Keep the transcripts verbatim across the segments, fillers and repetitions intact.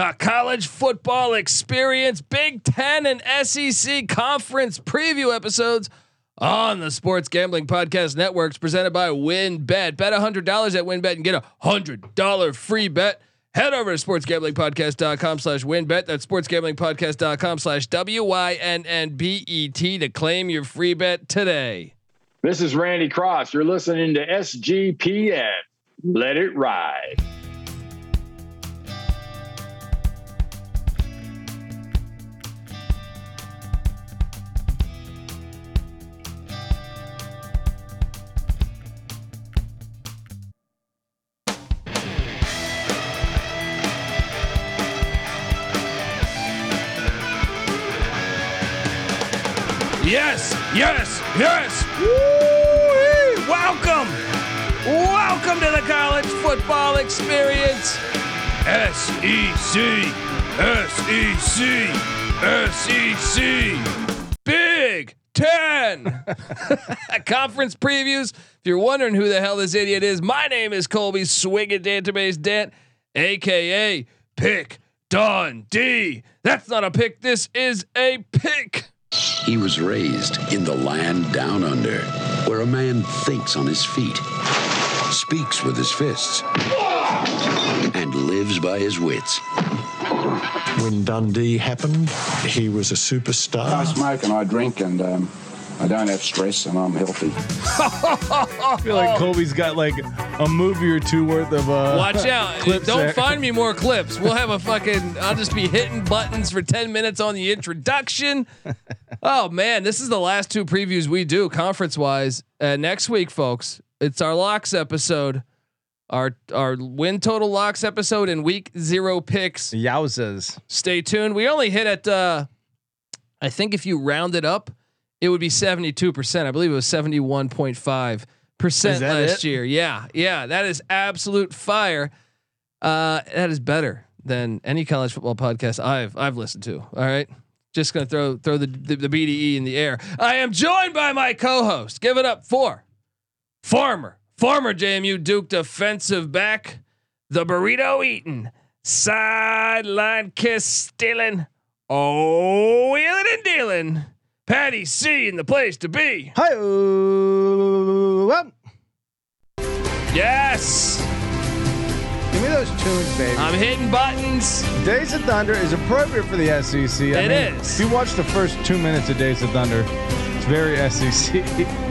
The college football experience, Big Ten and S E C conference preview episodes on the Sports Gambling Podcast Networks, presented by WynnBET. Bet one hundred dollars at WynnBET and get a one hundred dollars free bet. Head over to sports gambling podcast dot com slash win bet. That's sports gambling podcast dot com slash W Y N N B E T to claim your free bet today. This is Randy Cross. You're listening to S G P N. Let it ride. Yes, yes, yes. Woo-wee. Welcome. Welcome to the college football experience. S E C, S E C, S E C, Big Ten. Conference previews. If you're wondering who the hell this idiot is, my name is Colby Swingin' Database Dent, a k a. Pick Dundee. That's not a pick. This is a pick. He was raised in the land down under, where a man thinks on his feet, speaks with his fists, and lives by his wits. When Dundee happened, he was a superstar. I smoke and I drink and um, I don't have stress and I'm healthy. I feel like Colby's got like a movie or two worth of uh, watch out. Clips don't there. Find me more clips. We'll have a fucking, I'll just be hitting buttons for ten minutes on the introduction. Oh man, this is the last two previews we do conference wise. Uh, next week, folks, it's our locks episode, our our win total locks episode, and week zero picks. Yowzas! Stay tuned. We only hit at, uh, I think if you round it up, it would be seventy-two percent. I believe it was seventy-one point five percent last it? year. Yeah, yeah, that is absolute fire. Uh, that is better than any college football podcast I've I've listened to. All right. Just gonna throw throw the, the the B D E in the air. I am joined by my co-host. Give it up for former former J M U Duke defensive back, the burrito eating, sideline kiss stealing, oh wheeling and dealing, Patty C in the place to be. Hi. Yes. Give me those tunes, baby. I'm hitting buttons. Days of Thunder is appropriate for the S E C. I it mean, is. If you watch the first two minutes of Days of Thunder, it's very S E C.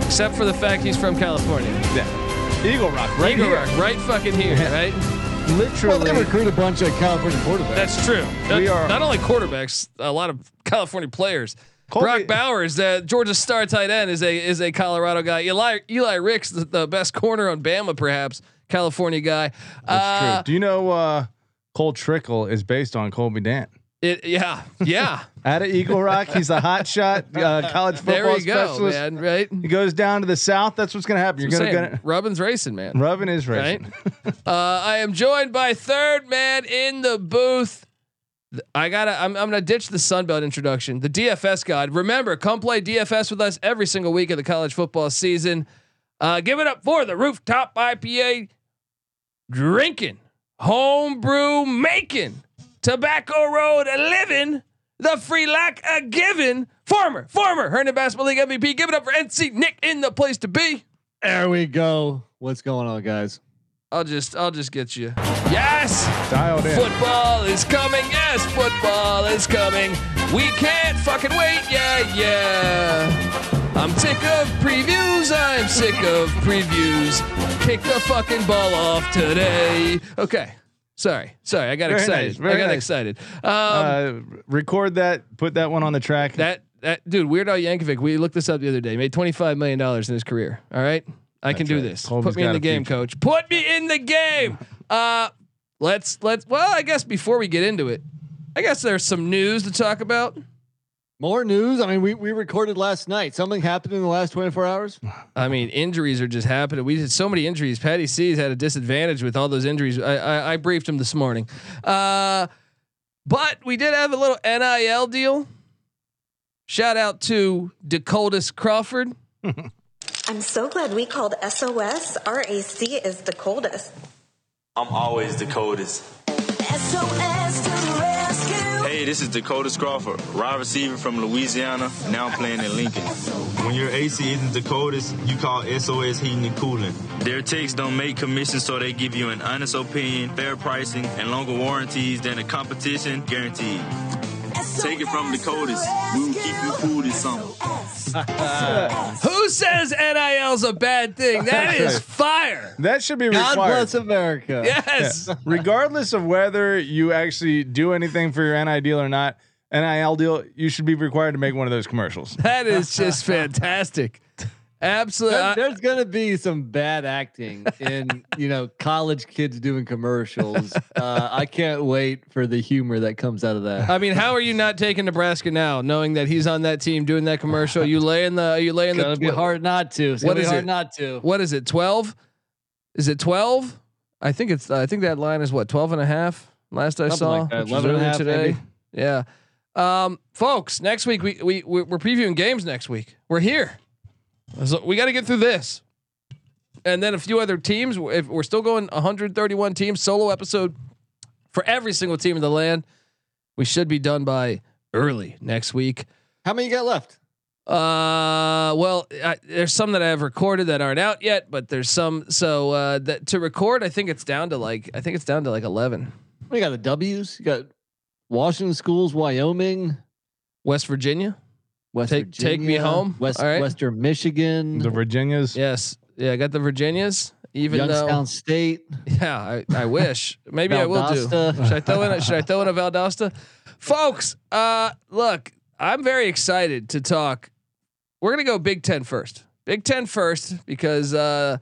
Except for the fact he's from California. Yeah. Eagle Rock, right Eagle here. Rock, right fucking here, yeah. Right? Literally. Well, they recruit a bunch of California quarterbacks. That's true. Not, we are not only quarterbacks, a lot of California players. Colby. Brock Bowers, the Georgia star tight end, is a is a Colorado guy. Eli Eli Ricks, the, the best corner on Bama, perhaps. California guy. That's uh, true. Do you know uh, Cole Trickle is based on Colby Dent? It, yeah, yeah. Out of Eagle Rock, he's a hot shot uh, college football there you specialist. Go, man, right? He goes down to the south. That's what's gonna happen. That's You're gonna, gonna Rubbin's racing, man. Rubbin is racing. Right? uh, I am joined by third man in the booth. I gotta. I'm, I'm gonna ditch the Sunbelt introduction. The D F S god. Remember, come play D F S with us every single week of the college football season. Uh, give it up for the rooftop I P A. Drinking, homebrew making, Tobacco Road a living, the free lack a giving. Former, former Herndon Basketball League M V P. Give it up for N C Nick in the place to be. There we go. What's going on, guys? I'll just, I'll just get you. Yes. Dialed in. Football is coming. Yes, football is coming. We can't fucking wait. Yeah, yeah. I'm sick of previews. I'm sick of previews. Kick the fucking ball off today. Okay. Sorry. Sorry. I got very excited. Nice, very I got nice. excited. Um, uh, record that. Put that one on the track. That, that dude, Weird Al Yankovic. We looked this up the other day. Made twenty-five million dollars in his career. All right. I That's can do right. this. Colby's Put me in the game, future. coach. Put me in the game. Uh, let's, let's, well, I guess before we get into it, I guess there's some news to talk about. More news. I mean, we, we recorded last night. Something happened in the last twenty-four hours. I mean, injuries are just happening. We had so many injuries. Patty C's had a disadvantage with all those injuries. I I, I briefed him this morning, uh, but we did have a little N I L deal. Shout out to Dakota Crawford. I'm so glad we called S O S. Our A C is the coldest. I'm always the coldest. S O S. Hey, this is Dakota Crawford, wide receiver from Louisiana, now playing in Lincoln. When your A C isn't Dakota's, you call S O S Heating and Cooling. Their techs don't make commissions, so they give you an honest opinion, fair pricing, and longer warranties than the competition guaranteed. Take it from Dakotas. We will keep you cool this summer. Who says N I L's a bad thing? That is fire. That should be required. God bless America. Yes. Yeah. Regardless of whether you actually do anything for your N I L deal or not, N I L deal, you should be required to make one of those commercials. That is just fantastic. Absolutely. There, there's going to be some bad acting in, you know, college kids doing commercials. Uh, I can't wait for the humor that comes out of that. I mean, how are you not taking Nebraska now, knowing that he's on that team doing that commercial? You lay in the, you lay in the, be hard not to. It's what is hard it? Not to. What is it? twelve? Is it twelve? I think it's, I think that line is what? twelve and a half last Something I saw like eleven and a half today. Maybe. Yeah. Um, folks, next week, we, we, we're previewing games next week. We're here. So we got to get through this, and then a few other teams. If we're still going one hundred thirty-one teams, solo episode for every single team in the land. We should be done by early next week. How many you got left? Uh, well, I, there's some that I have recorded that aren't out yet, but there's some. So uh, that to record, I think it's down to like I think it's down to like eleven. We got the W's. You got Washington schools, Wyoming, West Virginia. West take, Virginia, take me home. West, right. Western Michigan. The Virginias. Yes. Yeah. I got the Virginias. Even Youngstown though, State. Yeah. I, I wish. Maybe I will do. Should I throw in a, should I throw in a Valdosta? Folks, uh, look, I'm very excited to talk. We're going to go Big Ten first. Big Ten first because uh,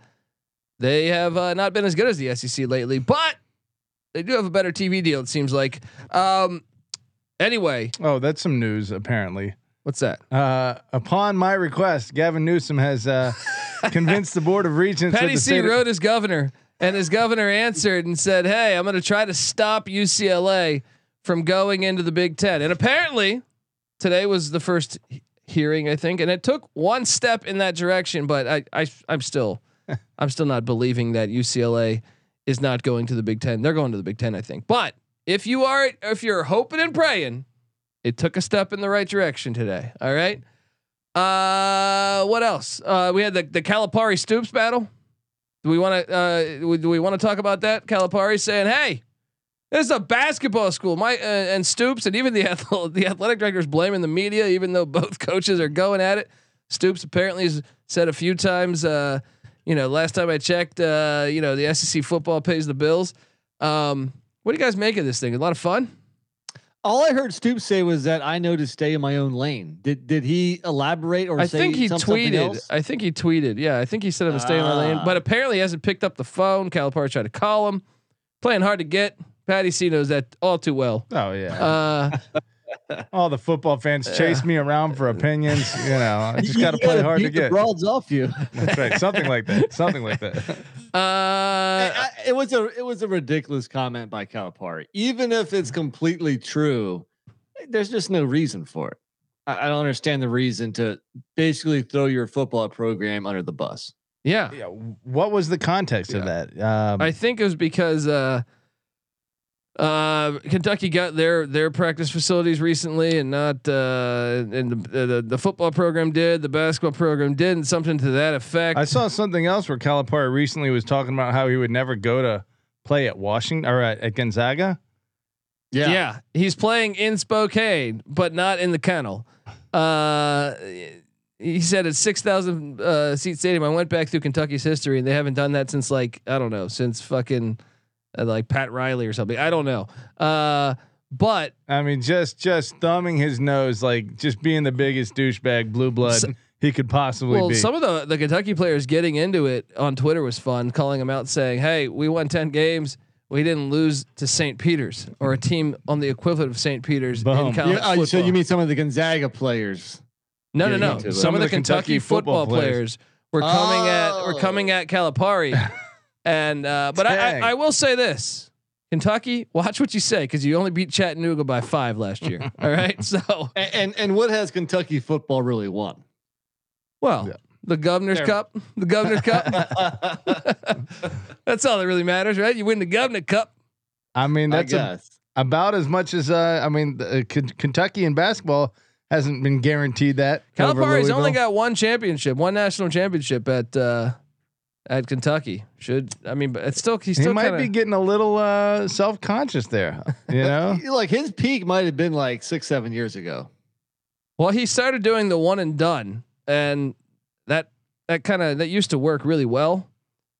they have uh, not been as good as the S E C lately, but they do have a better T V deal, it seems like. Um, anyway. Oh, that's some news, apparently. What's that? Uh, upon my request, Gavin Newsom has uh, convinced the Board of Regents. Patty C wrote his governor, and his governor answered and said, "Hey, I'm going to try to stop U C L A from going into the Big Ten." And apparently, today was the first hearing, I think, and it took one step in that direction. But I, I, I'm still, I'm still not believing that U C L A is not going to the Big Ten. They're going to the Big Ten, I think. But if you are, if you're hoping and praying. It took a step in the right direction today. All right. Uh, what else? Uh, we had the, the Calipari Stoops battle. Do we want to, uh, do we want to talk about that? Calipari saying, "Hey, this is a basketball school." My, uh, and Stoops and even the athlete, the athletic director is blaming the media, even though both coaches are going at it. Stoops apparently has said a few times, uh, you know, last time I checked, uh, you know, the S E C football pays the bills. Um, what do you guys make of this thing? A lot of fun. All I heard Stoops say was that I know to stay in my own lane. Did did he elaborate or I say think he some, tweeted? Else? I think he tweeted. Yeah, I think he said I'm uh, stay in my lane, but apparently he hasn't picked up the phone. Calipari tried to call him, playing hard to get. Patty C knows that all too well. Oh yeah. Uh, all the football fans chase yeah. me around for opinions. You know, I just got to play hard beat to get. The broads off you. That's right. Something like that. Something like that. Uh, I, I, it was a it was a ridiculous comment by Calipari. Even if it's completely true, there's just no reason for it. I, I don't understand the reason to basically throw your football program under the bus. Yeah. Yeah. What was the context yeah. of that? Um, I think it was because uh, uh, Kentucky got their their practice facilities recently, and not uh, and the, the the football program did, the basketball program did, and something to that effect. I saw something else where Calipari recently was talking about how he would never go to play at Washington or at, at Gonzaga. Yeah, yeah, he's playing in Spokane, but not in the kennel. Uh, he said at six thousand uh, seat stadium. I went back through Kentucky's history, and they haven't done that since like I don't know, since fucking. Like Pat Riley or something. I don't know. Uh, but I mean, just, just thumbing his nose, like just being the biggest douchebag blue blood so, he could possibly well, be. Some of the, the Kentucky players getting into it on Twitter was fun, calling him out saying, "Hey, we won ten games. We didn't lose to Saint Peter's or a team on the equivalent of Saint Peter's." Boom. In college yeah, uh, so you mean some of the Gonzaga players? No, no, no. Some, some of the Kentucky, Kentucky football, football players, players were coming oh. at, were coming at Calipari. And uh, but I, I, I will say this, Kentucky, watch what you say because you only beat Chattanooga by five last year. All right, so and, and and what has Kentucky football really won? Well, yeah. the Governor's there. Cup, the Governor's Cup. That's all that really matters, right? You win the Governor Cup. I mean, that's I a, about as much as uh, I mean, the, uh, K- Kentucky in basketball hasn't been guaranteed that. Calipari's only got one championship, one national championship at uh, at Kentucky. Should I mean? But it's still he's still he might kinda be getting a little uh, self conscious there. You know, like his peak might have been like six, seven years ago. Well, he started doing the one and done, and that that kind of that used to work really well.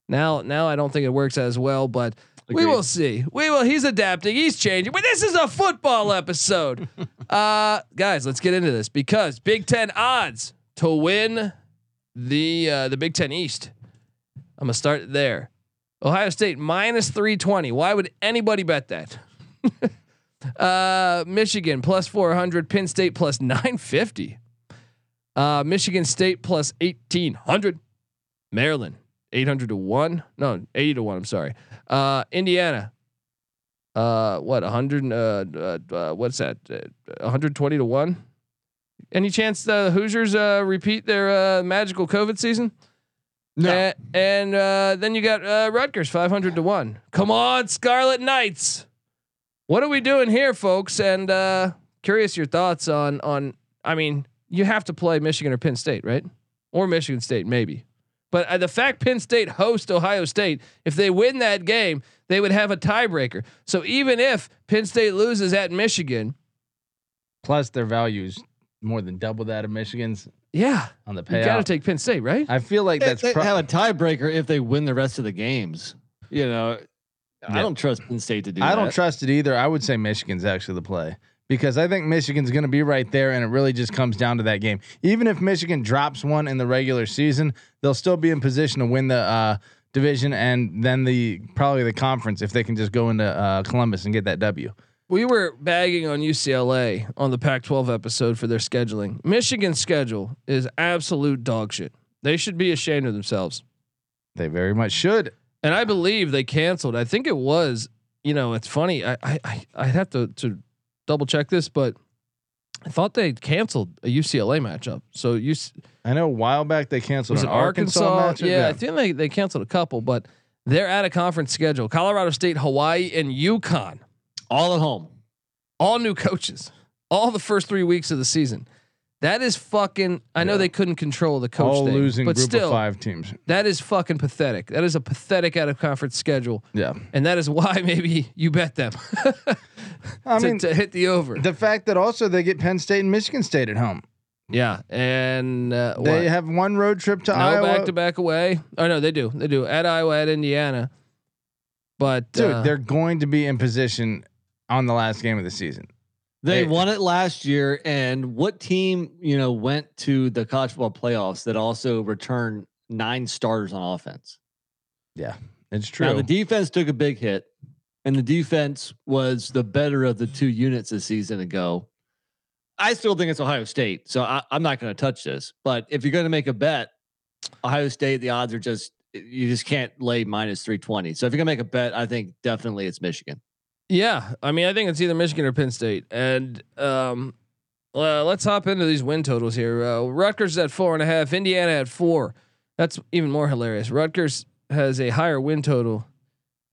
Now, now I don't think it works as well, but agreed. We will see. We will. He's adapting. He's changing. But this is a football episode, uh, guys. Let's get into this because Big Ten odds to win the uh, the Big Ten East. I'm gonna start there. Ohio State minus three twenty. Why would anybody bet that? Uh, Michigan plus four hundred, Penn State plus nine fifty, uh, Michigan State plus eighteen hundred, Maryland eight hundred to one. No, eighty to one. I'm sorry. Uh, Indiana, uh, what? a hundred, uh, uh, uh, what's that? Uh, one hundred twenty to one. Any chance the Hoosiers, uh, repeat their, uh, magical COVID season? No. And, and uh, then you got, uh, Rutgers five hundred to one. Come on, Scarlet Knights. What are we doing here, folks? And uh, curious your thoughts on on. I mean, you have to play Michigan or Penn State, right? Or Michigan State, maybe. But uh, the fact Penn State hosts Ohio State, if they win that game, they would have a tiebreaker. So even if Penn State loses at Michigan, plus their values more than double that of Michigan's. Yeah, on the payout, you got to take Penn State, right? I feel like that's they, they pro- have a tiebreaker if they win the rest of the games. You know. I don't trust Penn State to do I that. I don't trust it either. I would say Michigan's actually the play because I think Michigan's going to be right there. And it really just comes down to that game. Even if Michigan drops one in the regular season, they'll still be in position to win the uh, division. And then the, probably the conference, if they can just go into uh, Columbus and get that W. We were bagging on U C L A on the Pac twelve episode for their scheduling. Michigan's schedule is absolute dog shit. They should be ashamed of themselves. They very much should. And I believe they canceled. I think it was, you know, it's funny. I I I have to to double check this, but I thought they canceled a U C L A matchup. So you, I know a while back they canceled an Arkansas, Arkansas matchup. Yeah, yeah, I think they they canceled a couple, but they're at a conference schedule: Colorado State, Hawaii, and UConn, all at home, all new coaches, all the first three weeks of the season. That is fucking. I yeah. know they couldn't control the coach all thing, losing but group still, of five teams. That is fucking pathetic. That is a pathetic out of conference schedule. Yeah, and that is why maybe you bet them. I to, mean, to hit the over. The fact that also they get Penn State and Michigan State at home. Yeah, and uh, they what? have one road trip to no Iowa. Back to back away. Oh no, they do. They do at Iowa, at Indiana. But dude, uh, they're going to be in position on the last game of the season. They won it last year, and what team you know went to the college football playoffs that also returned nine starters on offense? Yeah, it's true. Now the defense took a big hit, and the defense was the better of the two units a season ago. I still think it's Ohio State, so I, I'm not going to touch this. But if you're going to make a bet, Ohio State, the odds are just you just can't lay minus three twenty. So if you're going to make a bet, I think definitely it's Michigan. Yeah, I mean, I think it's either Michigan or Penn State, and um, uh, let's hop into these win totals here. Uh, Rutgers at four and a half, Indiana at four. That's even more hilarious. Rutgers has a higher win total,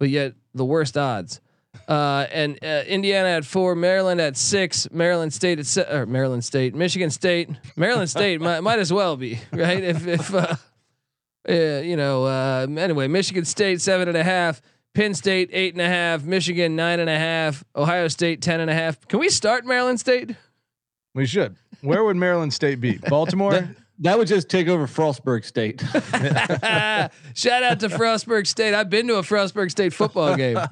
but yet the worst odds. Uh, and uh, Indiana at four, Maryland at six, Maryland State at se- or Maryland State, Michigan State, Maryland State might might as well be right if if uh, uh, you know. Uh, anyway, Michigan State seven and a half. Penn State eight and a half, Michigan nine and a half, Ohio State ten and a half. Can we start Maryland State? We should. Where would Maryland State be? Baltimore? that, that would just take over Frostburg State. Shout out to Frostburg State. I've been to a Frostburg State football game. All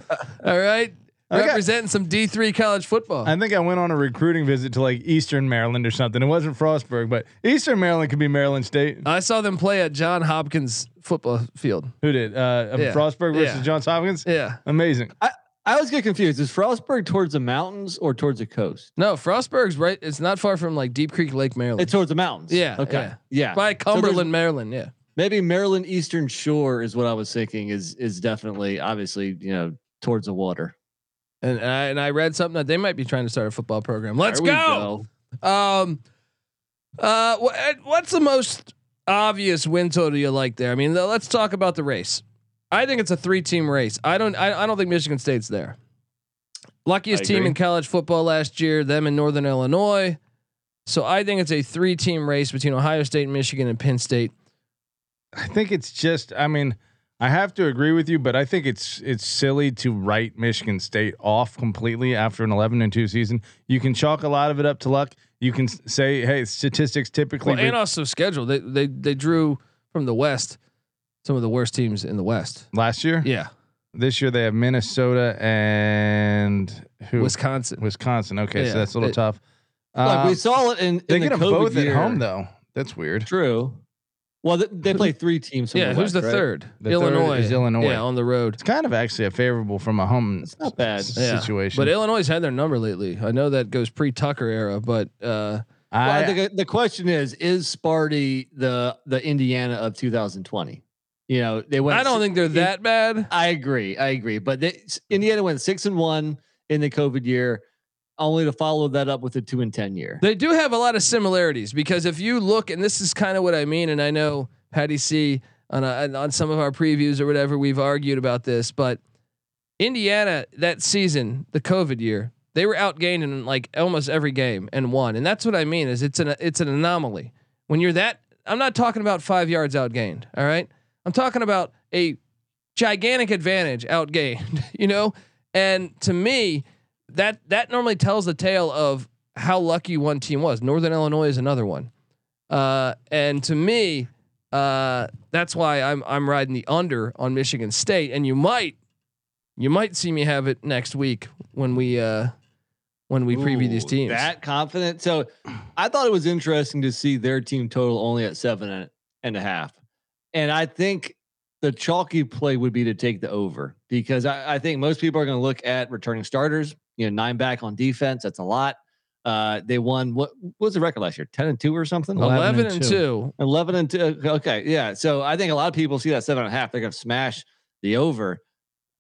right, okay. Representing some D three college football. I think I went on a recruiting visit to like Eastern Maryland or something. It wasn't Frostburg, but Eastern Maryland could be Maryland State. I saw them play at John Hopkins football field. Who did? Uh, yeah. Frostburg versus yeah. Johns Hopkins. Yeah, amazing. I, I always get confused. Is Frostburg towards the mountains or towards the coast? No, Frostburg's right. It's not far from like Deep Creek Lake, Maryland. It's towards the mountains. Yeah. Okay. Yeah. yeah. By Cumberland, so Maryland. Yeah. Maybe Maryland Eastern Shore is what I was thinking. Is is definitely obviously you know towards the water. And I, and I read something that they might be trying to start a football program. Let's go. go. Um. Uh. Wh- what's the most obvious win total you like there? I mean, the, let's talk about the race. I think it's a three team race. I don't. I, I don't think Michigan State's there. Luckiest team in college football last year, them in Northern Illinois. So I think it's a three team race between Ohio State, Michigan, and Penn State. I think it's just, I mean, I have to agree with you, but I think it's it's silly to write Michigan State off completely after an eleven and two season. You can chalk a lot of it up to luck. You can say, hey, statistics typically. Well, and also schedule. They they they drew from the West, some of the worst teams in the West last year. Yeah, this year they have Minnesota and who? Wisconsin. Wisconsin. Okay, yeah, so that's a little it, tough. Like um, we saw it in, in they the get them COVID both year. At home though. That's weird. True. Well, th- they play three teams. Yeah, the who's West, the right? third? The Illinois third is Illinois. Yeah, on the road. It's kind of actually a favorable from a home. It's not bad s- yeah. situation. But Illinois has had their number lately. I know that goes pre-Tucker era, but uh, I, well, I think the question is: Is Sparty the the Indiana of two thousand twenty? You know, they went. I don't six, think they're that bad. I agree. I agree. But they, Indiana went six and one in the COVID year, only to follow that up with a two and ten year. They do have a lot of similarities because if you look, and this is kind of what I mean, and I know Patty C on a, on some of our previews or whatever, we've argued about this, but Indiana that season, the COVID year, they were outgained in like almost every game and won. And that's what I mean is it's an, it's an anomaly when you're that, I'm not talking about five yards outgained. All right. I'm talking about a gigantic advantage outgained, you know? And to me, That that normally tells the tale of how lucky one team was. Northern Illinois is another one, uh, and to me, uh, that's why I'm I'm riding the under on Michigan State. And you might you might see me have it next week when we uh, when we Ooh, preview these teams. That confident. So I thought it was interesting to see their team total only at seven and a half, and I think the chalky play would be to take the over because I, I think most people are going to look at returning starters. You know, nine back on defense. That's a lot. Uh, they won. What, what was the record last year? Ten and two or something. Eleven, 11 and, and two. two. Eleven and two. Okay, yeah. So I think a lot of people see that seven and a half. They're going to smash the over.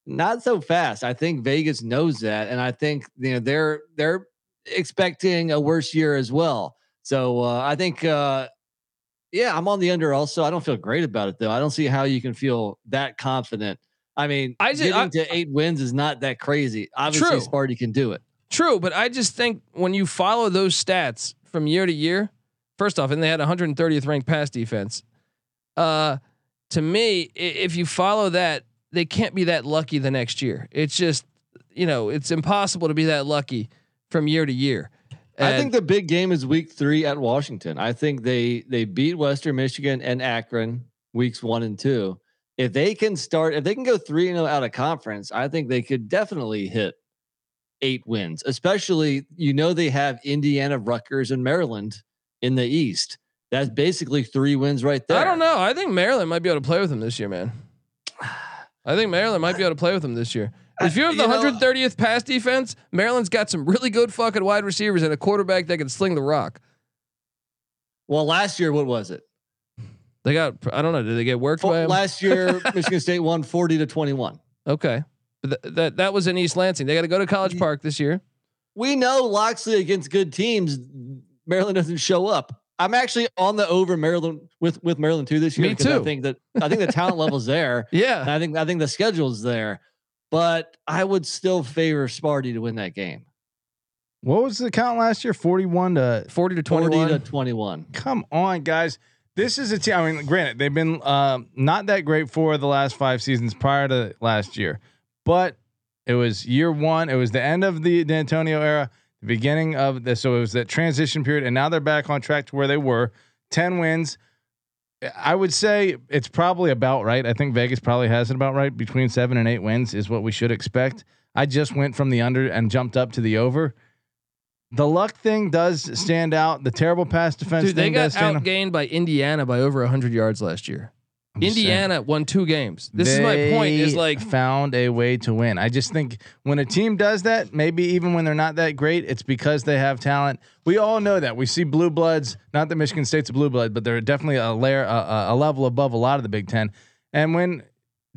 Not so fast. I think Vegas knows that, and I think you know they're they're expecting a worse year as well. So uh, I think, uh, yeah, I'm on the under. Also, I don't feel great about it though. I don't see how you can feel that confident. I mean, I just, getting I, to eight wins is not that crazy. Obviously, Sparty can do it. True, but I just think when you follow those stats from year to year, first off, and they had one hundred thirtieth ranked pass defense. Uh, to me, if you follow that, they can't be that lucky the next year. It's just, you know, it's impossible to be that lucky from year to year. And I think the big game is week three at Washington. I think they they beat Western Michigan and Akron weeks one and two. If they can start, if they can go three and zero out of conference, I think they could definitely hit eight wins. Especially, you know, they have Indiana, Rutgers, and Maryland in the East. That's basically three wins right there. I don't know. I think Maryland might be able to play with them this year, man. I think Maryland might be able to play with them this year. If you have the you know, one hundred thirtieth pass defense, Maryland's got some really good fucking wide receivers and a quarterback that can sling the rock. Well, last year, what was it? They got, I don't know. Did they get worked by him? Last year, Michigan State won forty to twenty-one. Okay. That, that, that was in East Lansing. They got to go to College Park this year. We know Loxley against good teams. Maryland doesn't show up. I'm actually on the over Maryland with, with Maryland too this year. Me too. I think that, I think the talent level's there. Yeah. And I think, I think the schedule's there, but I would still favor Sparty to win that game. What was the count last year? forty-one to forty to twenty-one. forty to twenty-one. Come on, guys. This is a team. I mean, granted, they've been uh, not that great for the last five seasons prior to last year, but it was year one. It was the end of the D'Antonio era, the beginning of the, so it was that transition period, and now they're back on track to where they were. Ten wins. I would say it's probably about right. I think Vegas probably has it about right. Between seven and eight wins is what we should expect. I just went from the under and jumped up to the over. The luck thing does stand out. The terrible pass defense. Dude, thing they got outgained out. by Indiana by over a hundred yards last year. I'm Indiana saying, won two games. This is my point. Is like found a way to win. I just think when a team does that, maybe even when they're not that great, it's because they have talent. We all know that. We see blue bloods. Not that Michigan State's a blue blood, but they're definitely a layer, a, a level above a lot of the Big Ten. And when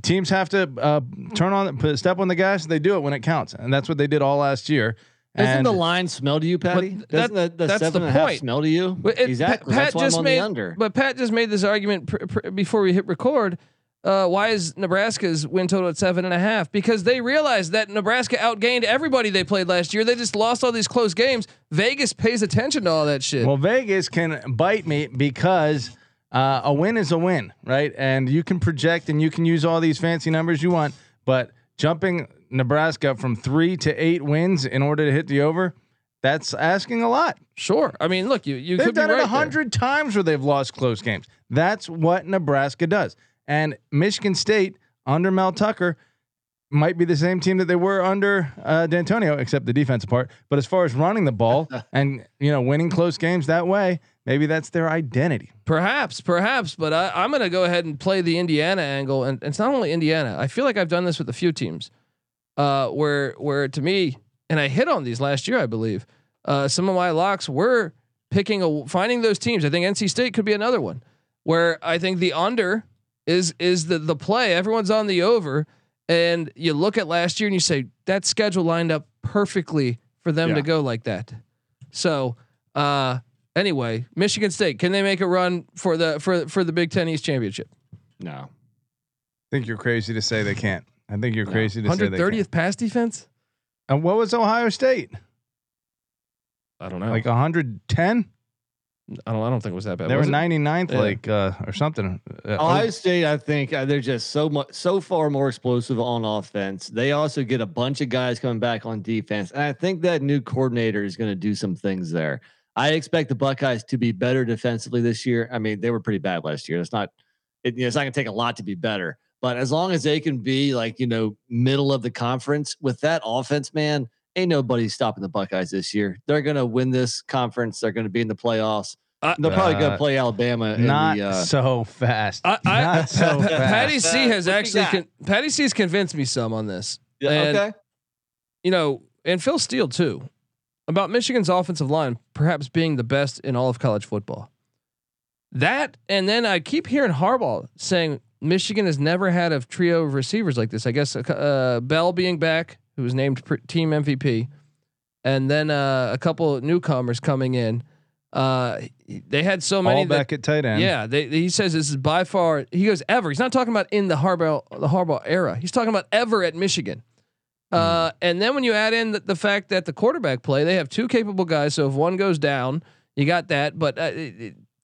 teams have to uh, turn on, step on the gas, they do it when it counts, and that's what they did all last year. Doesn't and the line smell to you, Patty? Doesn't that, the, the seven the and a half smell to you? It, exactly. Pat, Pat that's why just I'm on made, the under. But Pat just made this argument pr- pr- before we hit record. Uh, why is Nebraska's win total at seven and a half? Because they realized that Nebraska outgained everybody they played last year. They just lost all these close games. Vegas pays attention to all that shit. Well, Vegas can bite me because uh, a win is a win, right? And you can project and you can use all these fancy numbers you want, but jumping Nebraska from three to eight wins in order to hit the over, that's asking a lot. Sure. I mean, look, you you they've could done be right it a hundred times where they've lost close games. That's what Nebraska does. And Michigan State under Mel Tucker might be the same team that they were under uh, D'Antonio, except the defensive part. But as far as running the ball and, you know, winning close games that way, maybe that's their identity. Perhaps, perhaps. But I, I'm going to go ahead and play the Indiana angle, and, and it's not only Indiana. I feel like I've done this with a few teams, uh, where where to me, and I hit on these last year, I believe. Uh, some of my locks were picking a finding those teams. I think N C State could be another one where I think the under is is the the play. Everyone's on the over, and you look at last year and you say that schedule lined up perfectly for them yeah. to go like that. So uh, anyway, Michigan State, can they make a run for the for for the Big Ten East Championship? No, I think you're crazy to say they can't. I think you're no. crazy to say they can't. one hundred thirtieth pass defense. And what was Ohio State? I don't know, like one hundred ten. I don't. I don't think it was that bad. They was were ninety-ninth, yeah. like uh, or something. Ohio State, I think uh, they're just so much, so far more explosive on offense. They also get a bunch of guys coming back on defense, and I think that new coordinator is going to do some things there. I expect the Buckeyes to be better defensively this year. I mean, they were pretty bad last year. It's not. It, you know, it's not going to take a lot to be better, but as long as they can be like you know middle of the conference with that offense, man. Ain't nobody stopping the Buckeyes this year. They're going to win this conference. They're going to be in the playoffs. Uh, They're probably going to play Alabama. Not in the, uh, so fast. I, I, not so fast. Patty C has actually con- Patty C has convinced me some on this. Yeah, and, okay. You know, and Phil Steele too, about Michigan's offensive line perhaps being the best in all of college football. That, and then I keep hearing Harbaugh saying Michigan has never had a trio of receivers like this. I guess uh, Bell being back, who was named team M V P, and then uh, a couple newcomers coming in. Uh, they had so many all back that, at tight end. Yeah, they, he says this is by far. He goes ever. He's not talking about in the Harbaugh the Harbaugh era. He's talking about ever at Michigan. Uh, mm. And then when you add in the, the fact that the quarterback play, they have two capable guys. So if one goes down, you got that. But uh,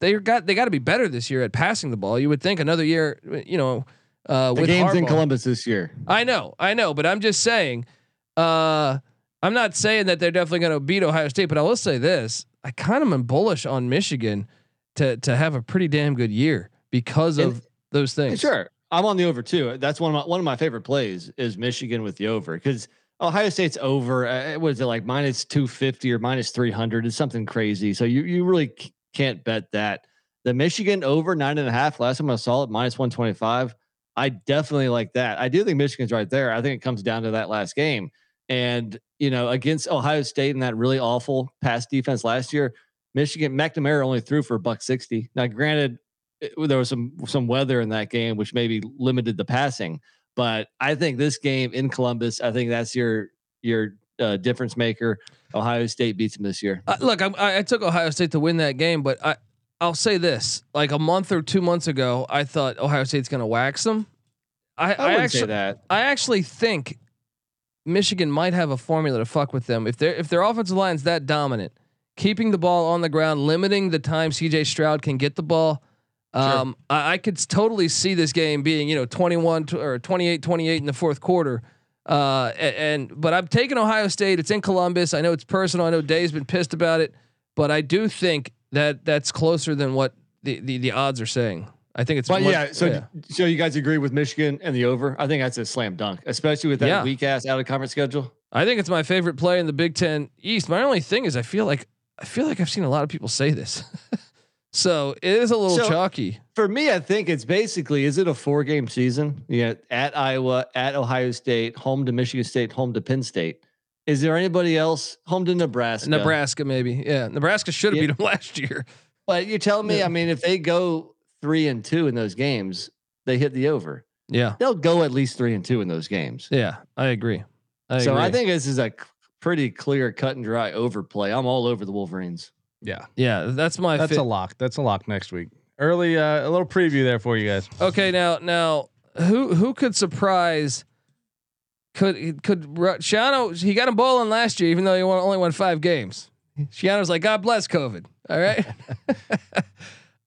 they got they got to be better this year at passing the ball. You would think another year. You know, uh, the with games Harbaugh. In Columbus this year. I know, I know, but I'm just saying. Uh, I'm not saying that they're definitely going to beat Ohio State, but I will say this: I kind of am bullish on Michigan to to have a pretty damn good year because of and, those things. Sure, I'm on the over too. That's one of my, one of my favorite plays is Michigan with the over because Ohio State's over. Uh, what is it like minus two fifty or minus three hundred? It's something crazy. So you you really c- can't bet that. The Michigan over nine and a half. Last time I saw it, minus one twenty five. I definitely like that. I do think Michigan's right there. I think it comes down to that last game. And, you know, against Ohio State and that really awful pass defense last year, Michigan, McNamara only threw for a buck sixty. Now, granted, it, there was some some weather in that game, which maybe limited the passing. But I think this game in Columbus, I think that's your your uh, difference maker. Ohio State beats them this year. Uh, look, I, I took Ohio State to win that game, but I, I'll say this: like a month or two months ago, I thought Ohio State's going to wax them. I, I, I actually, say that. I actually think Michigan might have a formula to fuck with them if their if their offensive line's that dominant, keeping the ball on the ground, limiting the time C J Stroud can get the ball. Um, sure. I, I could totally see this game being you know twenty-one to, or twenty-eight twenty-eight in the fourth quarter. Uh, and, and but I'm taking Ohio State. It's in Columbus. I know it's personal. I know Day's been pissed about it, but I do think that that's closer than what the the, the odds are saying. I think it's. But much, yeah, so yeah. so you guys agree with Michigan and the over? I think that's a slam dunk, especially with that yeah. weak ass out of conference schedule. I think it's my favorite play in the Big Ten East. My only thing is, I feel like I feel like I've seen a lot of people say this, so it is a little so chalky for me. I think it's basically is it a four game season? Yeah, at Iowa, at Ohio State, home to Michigan State, home to Penn State. Is there anybody else? Home to Nebraska? Nebraska, maybe. Yeah, Nebraska should have yeah. beat them last year. But you tell me, yeah. I mean, if they go three and two in those games, they hit the over. Yeah. They'll go at least three and two in those games. Yeah, I agree. I so agree. I think this is a pretty clear cut and dry overplay. I'm all over the Wolverines. Yeah. Yeah. That's my, that's fit. a lock. That's a lock next week. Early, uh, a little preview there for you guys. Okay. Now, now who who could surprise? Could could Shiano? He got him bowling last year, even though he won, only won five games. Shiano's like, God bless COVID. All right.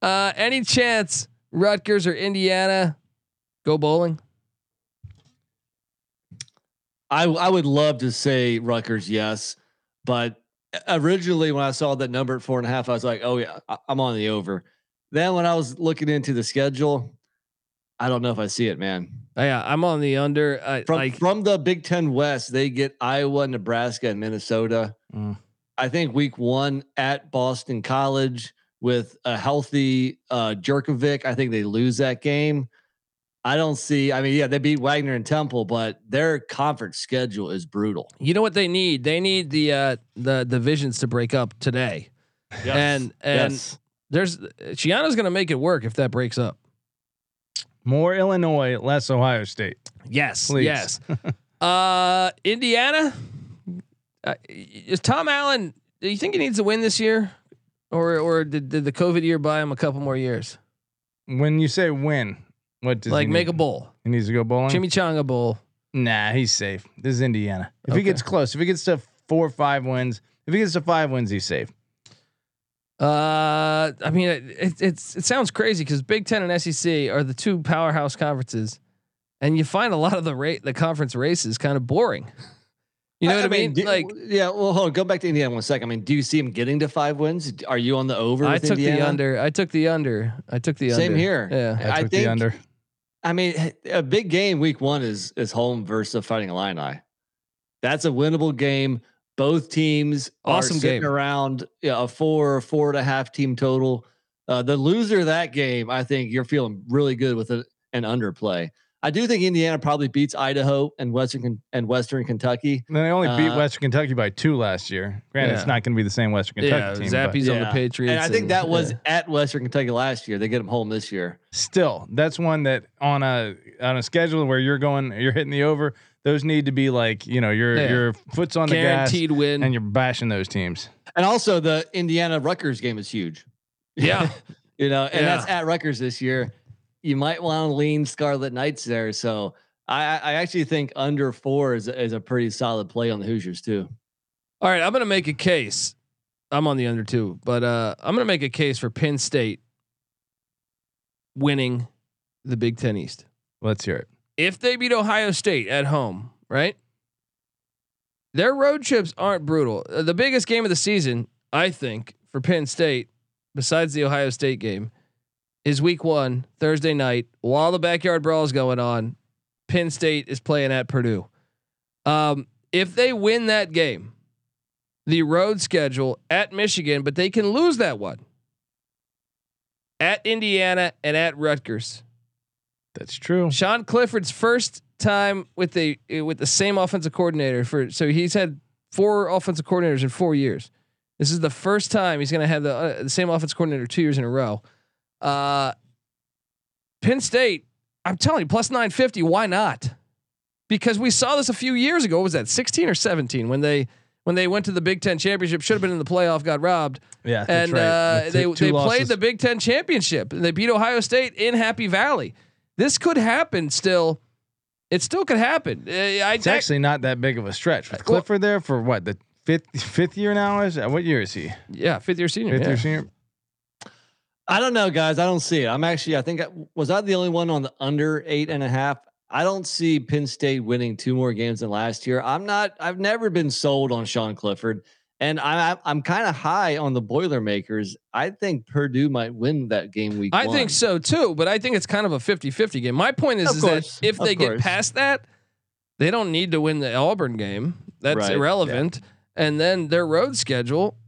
uh, any chance Rutgers or Indiana go bowling? I I would love to say Rutgers, yes, but originally when I saw that number at four and a half, I was like, oh yeah, I'm on the over. Then when I was looking into the schedule, I don't know if I see it, man. Yeah, I'm on the under. I, from like, from the Big Ten West, they get Iowa, Nebraska, and Minnesota. Mm. I think week one at Boston College with a healthy uh, Jerkovic, I think they lose that game. I don't see. I mean, yeah, they beat Wagner and Temple, but their conference schedule is brutal. You know what they need? They need the uh, the divisions to break up today, yes. and and yes. there's Gianna's going to make it work if that breaks up. More Illinois, less Ohio State. Yes, please. Yes. uh, Indiana. Uh, is Tom Allen? Do you think he needs to win this year, or or did, did the COVID year buy him a couple more years? When you say win. What does like make need? A bowl? He needs to go bowling. Chimichanga Bowl. Nah, he's safe. This is Indiana. If okay. he gets close, if he gets to four or five wins, if he gets to five wins, he's safe. Uh, I mean, it, it it's it sounds crazy because Big Ten and S E C are the two powerhouse conferences, and you find a lot of the rate the conference races kind of boring. You know I, what I mean? mean? Do, like, yeah. Well, hold on. Go back to Indiana one second. I mean, do you see him getting to five wins? Are you on the over? I took Indiana? the under. I took the under. I took the Same under. Same here. Yeah, I, I took think, the under. I mean, a big game week one is is home versus Fighting Illini. That's a winnable game. Both teams awesome are sitting game. around yeah, a four or four and a half team total. Uh, the loser of that game, I think you're feeling really good with a, an underplay. I do think Indiana probably beats Idaho and Western and Western Kentucky. And they only beat uh, Western Kentucky by two last year. Granted, yeah. it's not going to be the same Western Kentucky yeah, team. Zappi's on yeah. the Patriots. And I think and, that was yeah. at Western Kentucky last year. They get them home this year. Still, that's one that on a on a schedule where you're going, you're hitting the over. Those need to be like you know your yeah. your foot's on guaranteed the gas win, and you're bashing those teams. And also the Indiana Rutgers game is huge. Yeah, you know, and yeah. that's at Rutgers this year. You might want to lean Scarlet Knights there. So I, I actually think under four is, is a pretty solid play on the Hoosiers too. All right. I'm going to make a case. I'm on the under two, but uh, I'm going to make a case for Penn State winning the Big Ten East. Let's hear it. If they beat Ohio State at home, right? Their road trips aren't brutal. The biggest game of the season, I think, for Penn State, besides the Ohio State game, is week one Thursday night while the backyard brawl is going on. Penn State is playing at Purdue. Um, if they win that game, the road schedule at Michigan, but they can lose that one at Indiana and at Rutgers. That's true. Sean Clifford's first time with the with the same offensive coordinator for so he's had four offensive coordinators in four years. This is the first time he's going to have the, uh, the same offensive coordinator two years in a row. Uh, Penn State, I'm telling you, plus nine fifty. Why not? Because we saw this a few years ago. What was that, sixteen or seventeen, when they when they went to the Big Ten championship? Should have been in the playoff, got robbed. Yeah, and right. uh, two, they two they losses. played the Big Ten championship. And they beat Ohio State in Happy Valley. This could happen still. It still could happen. Uh, I, it's I, actually not that big of a stretch. With Clifford well, there for what the fifth fifth year now is. What year is he? Yeah, fifth year senior. Fifth yeah. year senior. I don't know, guys. I don't see it. I'm actually, I think, I, was I the only one on the under eight and a half? I don't see Penn State winning two more games than last year. I'm not, I've never been sold on Sean Clifford, and I, I, I'm kind of high on the Boilermakers. I think Purdue might win that game week I one. think so too, but I think it's kind of a fifty fifty game. My point is, is that if they get past that, they don't need to win the Auburn game. That's right. irrelevant. Yeah. And then their road schedule.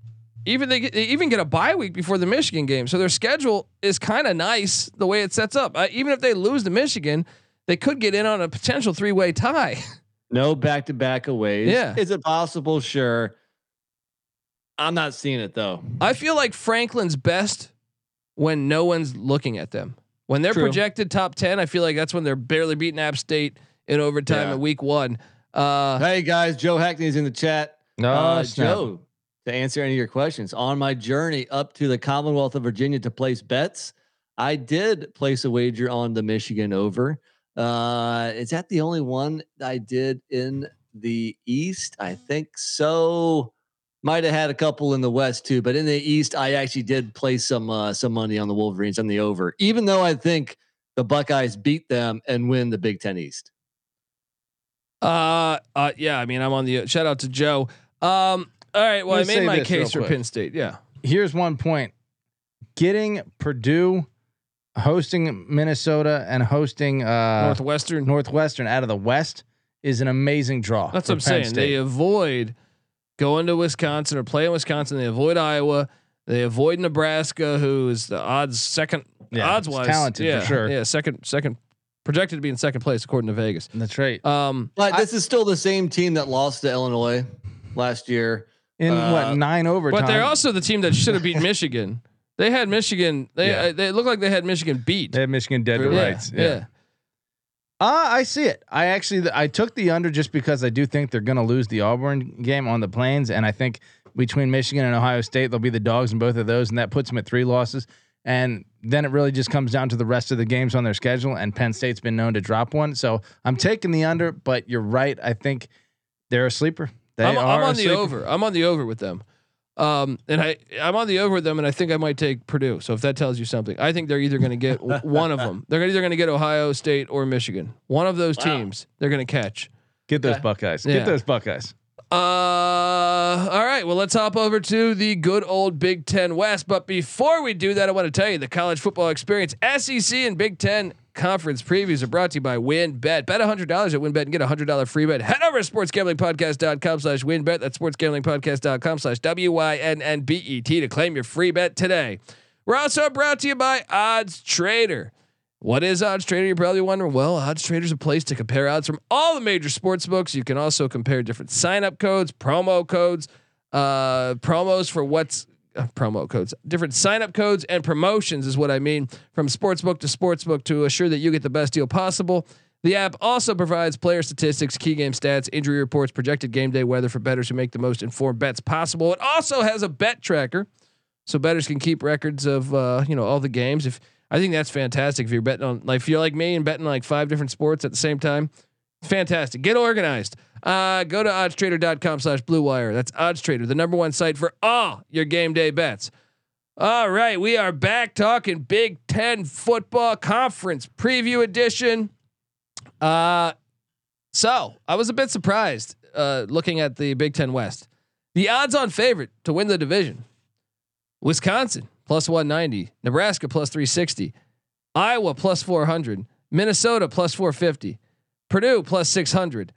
Even they, get, they even get a bye week before the Michigan game, so their schedule is kind of nice the way it sets up. Uh, even if they lose to Michigan, they could get in on a potential three way tie. No back to back aways. Yeah, is it possible? Sure. I'm not seeing it though. I feel like Franklin's best when no one's looking at them. When they're True. projected top ten, I feel like that's when they're barely beating App State in overtime yeah. in week one. Uh, hey guys, Joe Hackney's in the chat. No, uh, Joe. To answer any of your questions, on my journey up to the Commonwealth of Virginia to place bets, I did place a wager on the Michigan over. Uh, is that the only one I did in the East? I think so. Might have had a couple in the West too, but in the East, I actually did play some uh, some money on the Wolverines on the over, even though I think the Buckeyes beat them and win the Big Ten East. Uh, uh yeah. I mean, I'm on the uh, shout out to Joe. Um, all right. Well, I made my case for Penn State. Yeah. Here's one point: getting Purdue, hosting Minnesota, and hosting uh, Northwestern, Northwestern out of the West is an amazing draw. That's what I'm saying. They avoid going to Wisconsin or playing Wisconsin. They avoid Iowa. They avoid Nebraska, who is the odds second, yeah, odds wise talented yeah, for sure. Yeah, second, second projected to be in second place according to Vegas. That's right. Um, but this I, is still the same team that lost to Illinois last year in uh, what nine overtime. But they're also the team that should have beat Michigan. They had Michigan. They yeah. uh, they looked like they had Michigan beat. They had Michigan dead to yeah, rights. Yeah. yeah. Uh, I see it. I actually th- I took the under just because I do think they're going to lose the Auburn game on the Plains, and I think between Michigan and Ohio State they'll be the dogs in both of those, and that puts them at three losses. And then it really just comes down to the rest of the games on their schedule, and Penn State's been known to drop one. So I'm taking the under, but you're right. I think they're a sleeper. They I'm, are I'm on the sleeper. over. I'm on the over with them. Um, and I I'm on the over with them, and I think I might take Purdue. So if that tells you something, I think they're either going to get w- one of them. They're either going to get Ohio State or Michigan. One of those wow. teams they're going to catch. Get those Buckeyes. Yeah. Get those Buckeyes. Uh, all right. Well, let's hop over to the good old Big Ten West. But before we do that, I want to tell you the college football experience, S E C and Big Ten conference previews, are brought to you by WynnBET. Bet one hundred dollars at WynnBET and get a one hundred dollars free bet. Head over to sportsgamblingpodcast.com slash WynnBET. That's sportsgamblingpodcast.com slash W Y N N B E T to claim your free bet today. We're also brought to you by Odds Trader. What is Odds Trader? You're probably wondering. Well, Odds Trader is a place to compare odds from all the major sports books. You can also compare different sign-up codes, promo codes, uh, promos for what's uh, promo codes, different sign-up codes and promotions is what I mean, from sportsbook to sportsbook to assure that you get the best deal possible. The app also provides player statistics, key game stats, injury reports, projected game day weather for bettors who make the most informed bets possible. It also has a bet tracker, so bettors can keep records of uh, you know all the games. If I think that's fantastic. If you're betting on, like, if you're like me and betting like five different sports at the same time, fantastic. Get organized. Uh, go to oddstrader.com slash blue wire. That's Oddstrader, the number one site for all your game day bets. All right. We are back talking Big Ten football conference preview edition. Uh, so I was a bit surprised uh, looking at the Big Ten West, the odds on favorite to win the division, Wisconsin plus one ninety, Nebraska plus three sixty, Iowa plus four hundred, Minnesota plus four fifty, Purdue plus six hundred,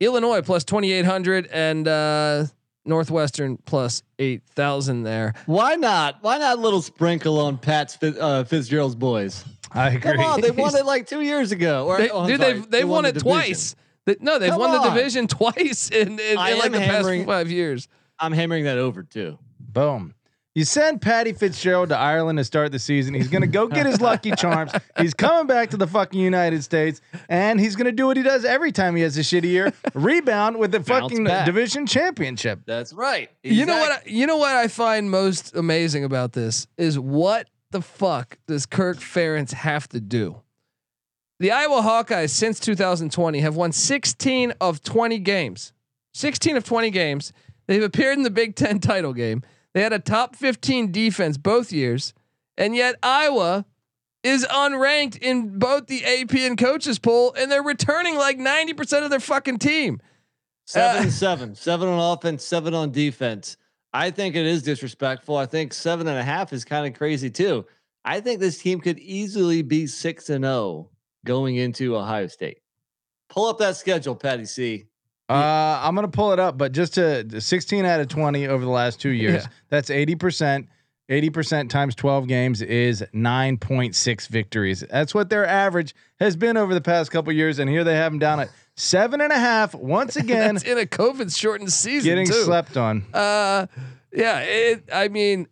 Illinois plus twenty-eight hundred, and uh, Northwestern plus eight thousand there. Why not? Why not a little sprinkle on Pat's uh, Fitzgerald's boys? I agree. Come on, they won it like two years ago. Or, they, oh, dude, sorry, they've, they've they won, won it the twice. They, no, they've Come won on. the division twice in, in, in like the past five years. I'm hammering that over too. Boom. You send Patty Fitzgerald to Ireland to start the season. He's going to go get his Lucky Charms. He's coming back to the fucking United States, and he's going to do what he does every time he has a shitty year: rebound with the Bounce fucking back. division championship. That's right. Exactly. You know what? I, you know what I find most amazing about this is what the fuck does Kirk Ferentz have to do? The Iowa Hawkeyes since two thousand twenty have won sixteen of twenty games. sixteen of twenty games. They've appeared in the Big Ten title game. They had a top fifteen defense both years, and yet Iowa is unranked in both the A P and coaches poll, and they're returning like ninety percent of their fucking team. Seven, uh, seven, seven on offense, seven on defense. I think it is disrespectful. I think seven and a half is kind of crazy too. I think this team could easily be six and oh going into Ohio State. Pull up that schedule, Patty C. Uh, I'm gonna pull it up, but just to sixteen out of twenty over the last two years. Yeah. That's eighty percent. eighty percent times twelve games is nine point six victories. That's what their average has been over the past couple of years, and here they have them down at seven and a half once again. That's in a COVID shortened season, getting too. slept on. Uh, yeah. It, I mean,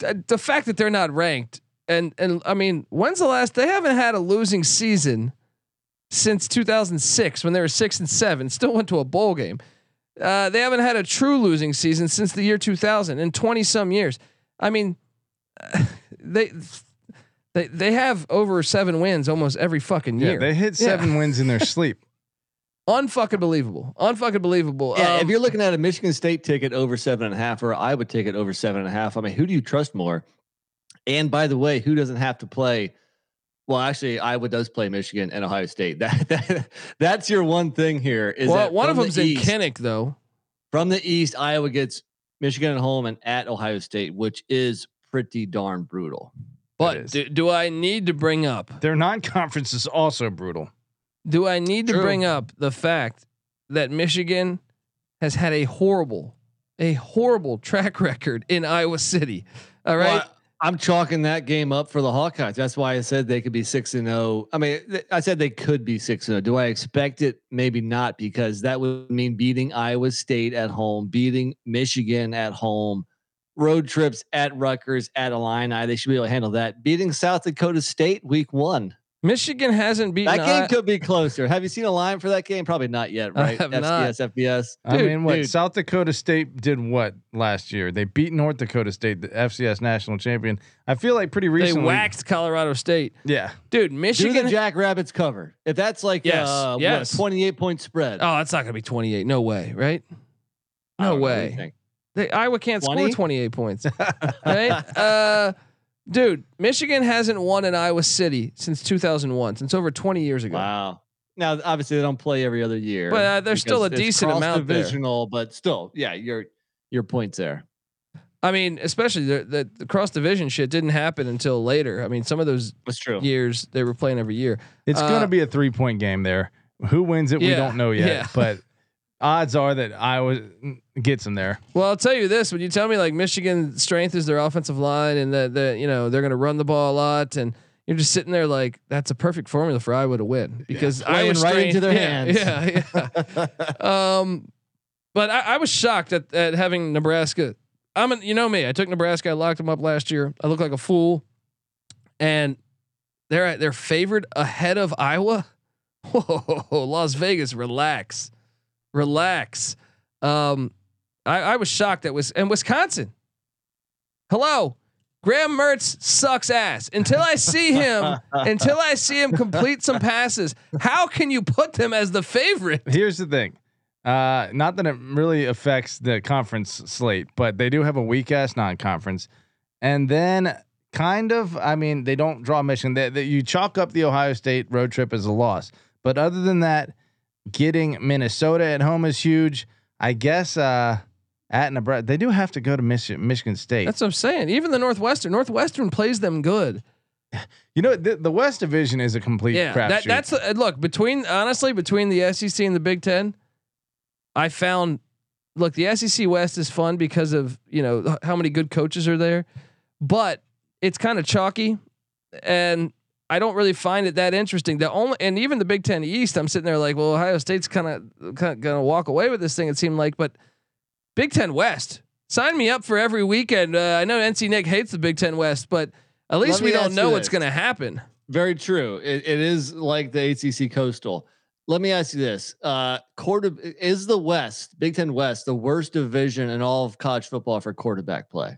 it, the fact that they're not ranked, and and I mean, when's the last they haven't had a losing season? Since two thousand six, when they were six and seven, still went to a bowl game. Uh, they haven't had a true losing season since the year two thousand in twenty some years. I mean, they, They they have over seven wins almost every fucking year. Yeah, they hit seven yeah. wins in their sleep. Unfucking believable. Unfucking believable. Yeah, um, if you're looking at a Michigan State ticket over seven and a half, or I would take it over seven and a half. I mean, who do you trust more? And by the way, who doesn't have to play? Well, actually, Iowa does play Michigan and Ohio State. That, that that's your one thing here. Is well, that one of them's the in Kinnick though. From the East, Iowa gets Michigan at home and at Ohio State, which is pretty darn brutal. But do, do I need to bring up their non-conference is also brutal? Do I need True. to bring up the fact that Michigan has had a horrible, a horrible track record in Iowa City? All right. Well, I'm chalking that game up for the Hawkeyes. That's why I said they could be six and zero. I mean, th- I said they could be six and zero. Do I expect it? Maybe not, because that would mean beating Iowa State at home, beating Michigan at home, road trips at Rutgers, at Illini. They should be able to handle that. Beating South Dakota State week one. Michigan hasn't beaten that game. I- could be closer. Have you seen a line for that game? Probably not yet, right? F C S, F B S. I mean, what dude. South Dakota State did what last year? They beat North Dakota State, the F C S national champion. I feel like pretty recently they waxed Colorado State. Yeah, dude, Michigan do the Jackrabbits cover. If that's like yes, uh, yes. twenty-eight point spread. Oh, that's not gonna be twenty-eight. No way, right? No way. They, Iowa can't twenty? Score twenty-eight points, right? Uh, Dude, Michigan hasn't won in Iowa City since two thousand one, since over twenty years ago. Wow. Now, obviously, they don't play every other year, but uh, there's still a decent amount divisional, there. But still, yeah, your your points there. I mean, especially the, the, the cross division shit didn't happen until later. I mean, some of those true. years they were playing every year. It's uh, going to be a three point game there. Who wins it? Yeah, we don't know yet, yeah. but odds are that Iowa gets them there. Well, I'll tell you this: when you tell me like Michigan's strength is their offensive line, and that the you know they're going to run the ball a lot, and you're just sitting there like that's a perfect formula for Iowa to win because yeah. Iowa's right into their hands. Yeah, yeah. yeah. um, but I, I was shocked at at having Nebraska. I'm an, you know me. I took Nebraska. I locked them up last year. I look like a fool, and they're they're favored ahead of Iowa. Whoa, Las Vegas, relax. Relax. Um, I, I was shocked that was and Wisconsin. Hello, Graham Mertz sucks ass. Until I see him, until I see him complete some passes, how can you put them as the favorite? Here's the thing. Uh, not that it really affects the conference slate, but they do have a weak ass non-conference, and then kind of, I mean, they don't draw Michigan. That you chalk up the Ohio State road trip as a loss, but other than that. Getting Minnesota at home is huge. I guess uh, at Nebraska, they do have to go to Michigan, Michigan State. That's what I'm saying. Even the Northwestern, Northwestern plays them good. You know, the, the West Division is a complete yeah, crap that, shoot. That's uh, look between honestly between the S E C and the Big Ten. I found look the S E C West is fun because of you know how many good coaches are there, but it's kind of chalky, and I don't really find it that interesting. The only, and even the Big Ten East, I'm sitting there like, well, Ohio State's kind of going to walk away with this thing. It seemed like, but Big Ten West, sign me up for every weekend. Uh, I know N C Nick hates the Big Ten West, but at least we don't know what's going to happen. Very true. It, it is like the A C C Coastal. Let me ask you this: uh, quarter is the West, Big Ten West, the worst division in all of college football for quarterback play?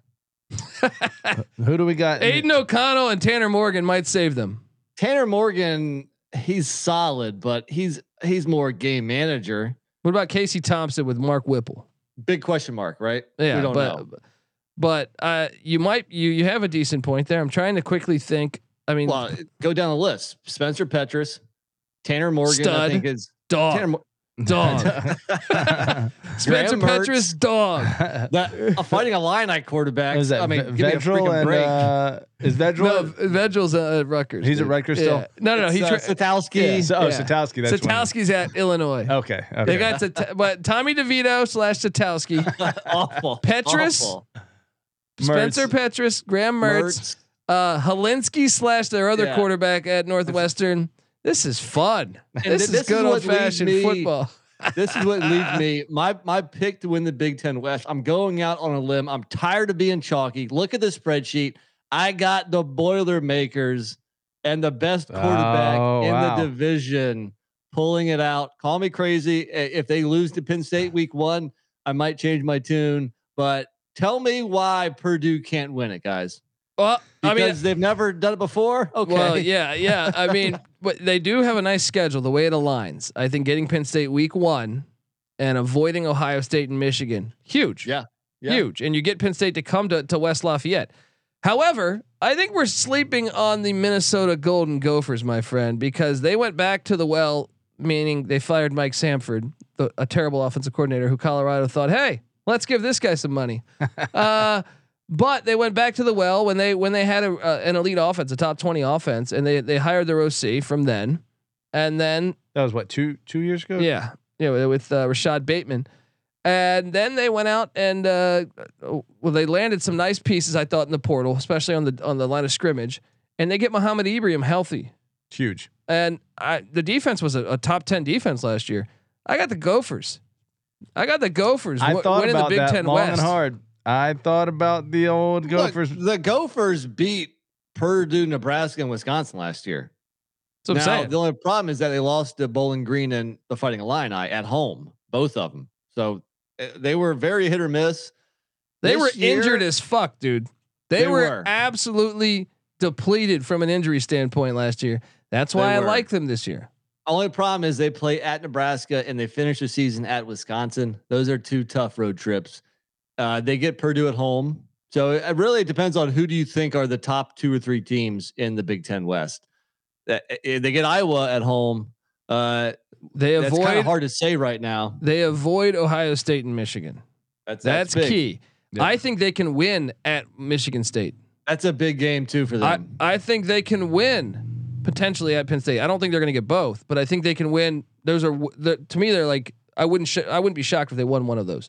Who do we got? Aiden O'Connell and Tanner Morgan might save them. Tanner Morgan, he's solid, but he's he's more game manager. What about Casey Thompson with Mark Whipple? Big question mark, right? Yeah, we don't but, know. But uh, you might you you have a decent point there. I'm trying to quickly think. I mean, well, go down the list. Spencer Petras, Tanner Morgan, stud, I think is dog. Tanner Mo- Dog. Spencer Petras, dog. That, uh, fighting a Illini quarterback. Is that I mean, v- give Vedral me a freaking break. Uh, is Vedral? No, Vedral's at Rutgers. He's dude. at Rutgers still. Yeah. No, no, no. He's uh, tra- Satowski. Yeah. So, oh, yeah. Satowski. That's Satowski's at Illinois. Okay, okay. They got Sat- but Tommy DeVito slash Satowski. Awful. Petras. Awful. Spencer Mertz. Petras. Graham Mertz. Mertz. Uh, Holinsky slash their other yeah. quarterback at Northwestern. This is fun. And this, this is good old fashioned football. This is what leads me. My my pick to win the Big Ten West. I'm going out on a limb. I'm tired of being chalky. Look at the spreadsheet. I got the Boilermakers and the best quarterback oh, in wow. the division pulling it out. Call me crazy. If they lose to Penn State week one, I might change my tune. But tell me why Purdue can't win it, guys. Well, because I mean, they've never done it before. Okay. Well, yeah, yeah. I mean, but they do have a nice schedule. The way it aligns, I think getting Penn State week one and avoiding Ohio State and Michigan, huge. Yeah, yeah. Huge. And you get Penn State to come to to West Lafayette. However, I think we're sleeping on the Minnesota Golden Gophers, my friend, because they went back to the well, meaning they fired Mike Sanford, the, a terrible offensive coordinator who Colorado thought, hey, let's give this guy some money. Uh, but they went back to the well when they when they had a, uh, an elite offense, a top twenty offense, and they they hired their O C from then, and then that was what two two years ago. Yeah, yeah, you know, with uh, Rashad Bateman. And then they went out and uh, well, they landed some nice pieces, I thought, in the portal, especially on the on the line of scrimmage. And they get Muhammad Ibrahim healthy. It's huge. And I, the defense was a, a top ten defense last year. I got the Gophers. I got the Gophers. I w- thought about the Big that Ten long West. and hard. I thought about the old Gophers. Look, the Gophers beat Purdue, Nebraska, and Wisconsin last year. So the only problem is that they lost to Bowling Green and the Fighting Illini at home, both of them. So they were very hit or miss. They this were year, injured as fuck, dude. They, they were, were absolutely depleted from an injury standpoint last year. That's why I like them this year. Only problem is they play at Nebraska and they finish the season at Wisconsin. Those are two tough road trips. Uh, they get Purdue at home. So it really depends on who do you think are the top two or three teams in the Big Ten West. Uh, they get Iowa at home. Uh, They avoid. That's kind of hard to say right now. They avoid Ohio State and Michigan. That's that's, that's key. Yeah. I think they can win at Michigan State. That's a big game too for them. I, I think they can win potentially at Penn State. I don't think they're going to get both, but I think they can win. Those are the, to me they're like I wouldn't sh- I wouldn't be shocked if they won one of those.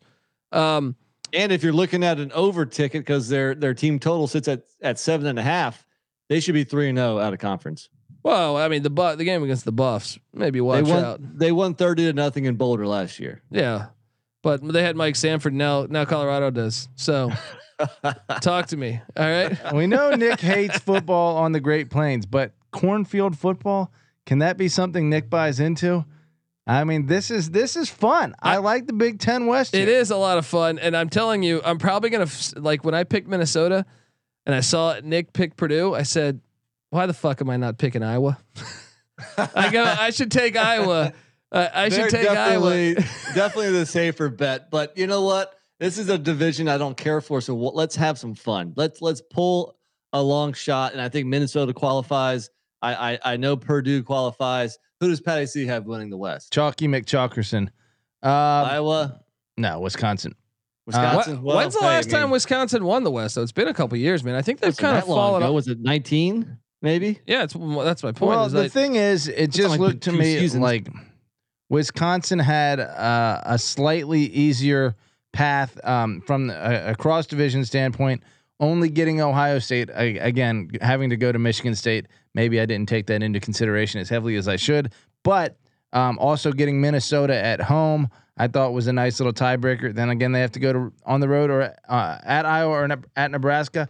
Um, and if you're looking at an over ticket because their their team total sits at at seven and a half, they should be three and zero out of conference. Well, I mean the bu- the game against the Buffs. Maybe watch they won, out. They won thirty to nothing in Boulder last year. Yeah, but they had Mike Sanford. Now, now Colorado does. So, talk to me. All right. We know Nick hates football on the Great Plains, but cornfield football, can that be something Nick buys into? I mean, this is this is fun. I, I like the Big Ten West. It here. is a lot of fun, and I'm telling you, I'm probably gonna f- like when I picked Minnesota, and I saw Nick pick Purdue. I said, why the fuck am I not picking Iowa? I go. I should take Iowa. Uh, I They're should take definitely, Iowa. Definitely the safer bet. But you know what? This is a division I don't care for. So w- let's have some fun. Let's let's pull a long shot. And I think Minnesota qualifies. I I, I know Purdue qualifies. Who does Patty C have winning the West? Chalky McChalkerson. Uh, Iowa. No, Wisconsin. Wisconsin. Uh, what, well, when's the last time mean? Wisconsin won the West? So it's been a couple years, man. I think they've kind of fallen off. Was it nineteen? Maybe. Yeah, it's, that's my point. Well, the like, thing is, it just like looked to me seasons. like Wisconsin had uh, a slightly easier path um, from the, a, a cross division standpoint, only getting Ohio State. I, again, having to go to Michigan State. Maybe I didn't take that into consideration as heavily as I should, but um, also getting Minnesota at home, I thought was a nice little tiebreaker. Then again, they have to go to on the road or uh, at Iowa or ne- at Nebraska.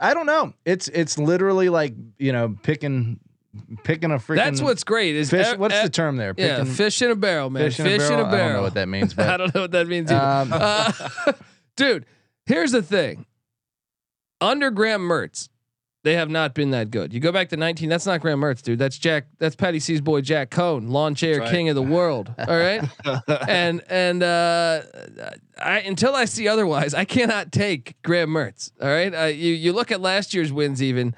I don't know. It's it's literally like, you know, picking picking a freaking. That's what's great. Is fish, ev- what's ev- the term there? Picking, yeah, fish in a barrel, man. Fish in, fish a, barrel. in a barrel. I don't know what that means. But, I don't know what that means either. Um, uh, dude, here's the thing. Under Graham Mertz, they have not been that good. You go back to nineteen. That's not Graham Mertz, dude. That's Jack. That's Patty C's boy, Jack Cohn, lawn chair right. king of the world. All right, and and uh, I, until I see otherwise, I cannot take Graham Mertz. All right, uh, you you look at last year's wins. Even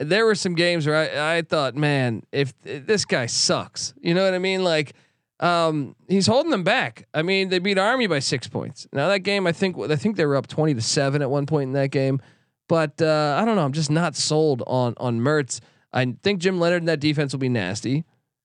there were some games where I I thought, man, if, if this guy sucks, you know what I mean? Like, um, he's holding them back. I mean, they beat Army by six points. Now that game, I think I think they were up twenty to seven at one point in that game. But uh, I don't know. I'm just not sold on on Mertz. I think Jim Leonard and that defense will be nasty,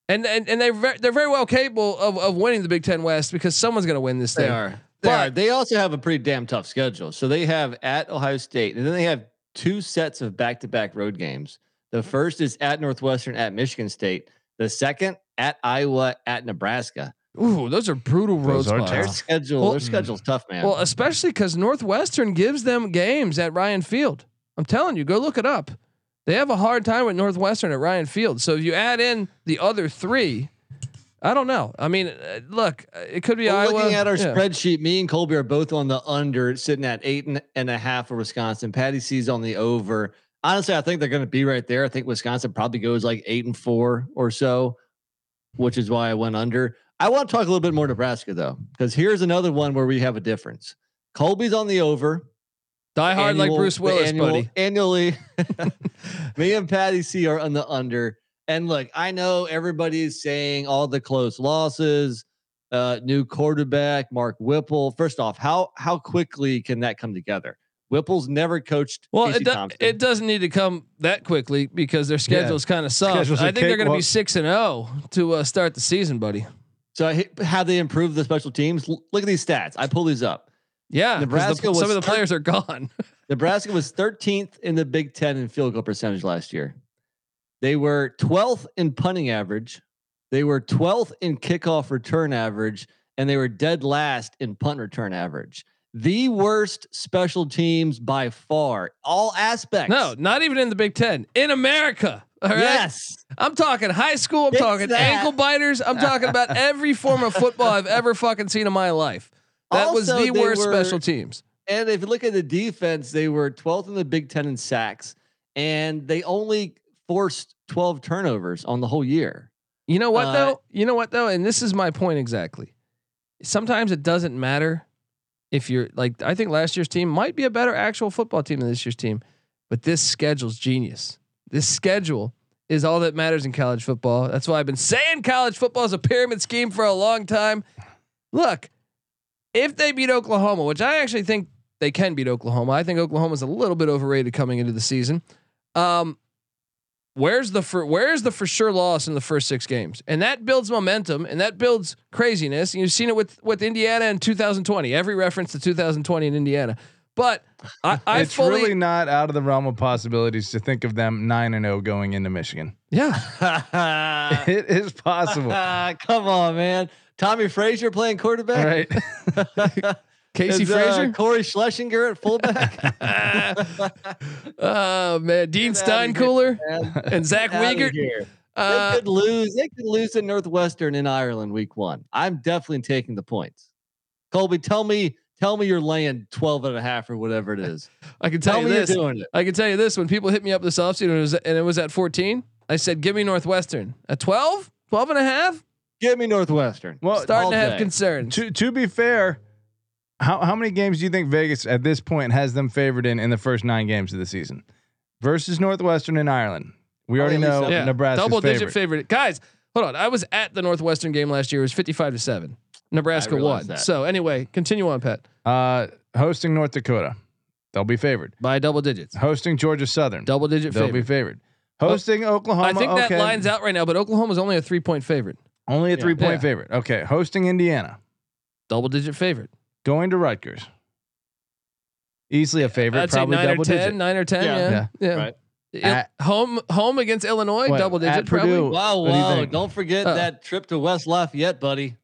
and and and they re- they're very well capable of of winning the Big Ten West because someone's going to win this thing. They are. They but are. They also have a pretty damn tough schedule. So they have at Ohio State, and then they have two sets of back to back road games. The first is at Northwestern, at Michigan State. The second at Iowa, at Nebraska. Ooh, those are brutal road spots. Their schedule, well, their schedule's tough, man. Well, especially because Northwestern gives them games at Ryan Field. I'm telling you, go look it up. They have a hard time with Northwestern at Ryan Field. So if you add in the other three, I don't know. I mean, uh, look, it could be well, Iowa. Looking at our yeah. spreadsheet, me and Colby are both on the under, sitting at eight and, and a half for Wisconsin. Patty C's on the over. honestly, I think they're going to be right there. I think Wisconsin probably goes like eight and four or so, which is why I went under. I want to talk a little bit more Nebraska though, because here's another one where we have a difference. Colby's on the over. Die hard annual, like Bruce Willis, annual, buddy. Annually, me and Patty C are on the under. And look, I know everybody's saying all the close losses, uh, new quarterback, Mark Whipple. First off, how how quickly can that come together? Whipple's never coached. Well, it, do, it doesn't need to come that quickly because their schedule's yeah. kind of soft. Schedule's I think they're going to be six and zero to uh, start the season, buddy. So how they improve the special teams? Look at these stats. I pull these up. Yeah, Nebraska. The, was some of the players are gone. Nebraska was thirteenth in the Big Ten in field goal percentage last year. They were twelfth in punting average. They were twelfth in kickoff return average, and they were dead last in punt return average. The worst special teams by far, all aspects. No, not even in the Big Ten, in America. All right? Yes, I'm talking high school. I'm it's talking that. ankle biters. I'm talking about every form of football I've ever fucking seen in my life. That also, was the worst were, special teams. And if you look at the defense, they were twelfth in the Big Ten in sacks, and they only forced twelve turnovers on the whole year. You know what uh, though? You know what though? And this is my point exactly. Sometimes it doesn't matter if you're like, I think last year's team might be a better actual football team than this year's team, but this schedule's genius. This schedule is all that matters in college football. That's why I've been saying college football is a pyramid scheme for a long time. Look, if they beat Oklahoma, which I actually think they can beat Oklahoma, I think Oklahoma's a little bit overrated coming into the season. Um, where's the for, where's the for sure loss in the first six games, and that builds momentum and that builds craziness. And you've seen it with with Indiana in two thousand twenty. Every reference to two thousand twenty in Indiana, but I, I it's fully, really not out of the realm of possibilities to think of them nine and zero going into Michigan. Yeah, it is possible. Come on, man. Tommy Frazier playing quarterback, right? Casey Is, uh, Frazier, Corey Schlesinger at fullback. Oh man, Dean Steinkooler and Zach Wiegert. Uh, they could lose. They could lose to Northwestern in Ireland week one. I'm definitely taking the points. Colby, tell me, tell me you're laying twelve and a half or whatever it is. I can tell, tell you this. I can tell you this. When people hit me up this offseason and it was, and it was at fourteen, I said, "Give me Northwestern at twelve, twelve and a half." Give me Northwestern. Well, starting to have concerns. To to be fair, how how many games do you think Vegas at this point has them favored in in the first nine games of the season versus Northwestern in Ireland? We already know Nebraska's double digit favorite. Guys, hold on. I was at the Northwestern game last year. It was fifty-five to seven. Nebraska won. So anyway, continue on, Pat. Uh, hosting North Dakota, they'll be favored by double digits. Hosting Georgia Southern, double digit, they'll be favored. Hosting Oklahoma, I think that line's out right now, but Oklahoma's only a three point favorite. Only a yeah, three point yeah. favorite. Okay. Hosting Indiana. Double digit favorite. Going to Rutgers. Easily a favorite. I'd probably say nine double or ten, digit. Nine or ten. Yeah. Yeah. yeah. yeah. Right. It, at, home home against Illinois. What, double digit. Probably. Purdue, wow. Wow. Do Don't forget uh, that trip to West Lafayette, buddy.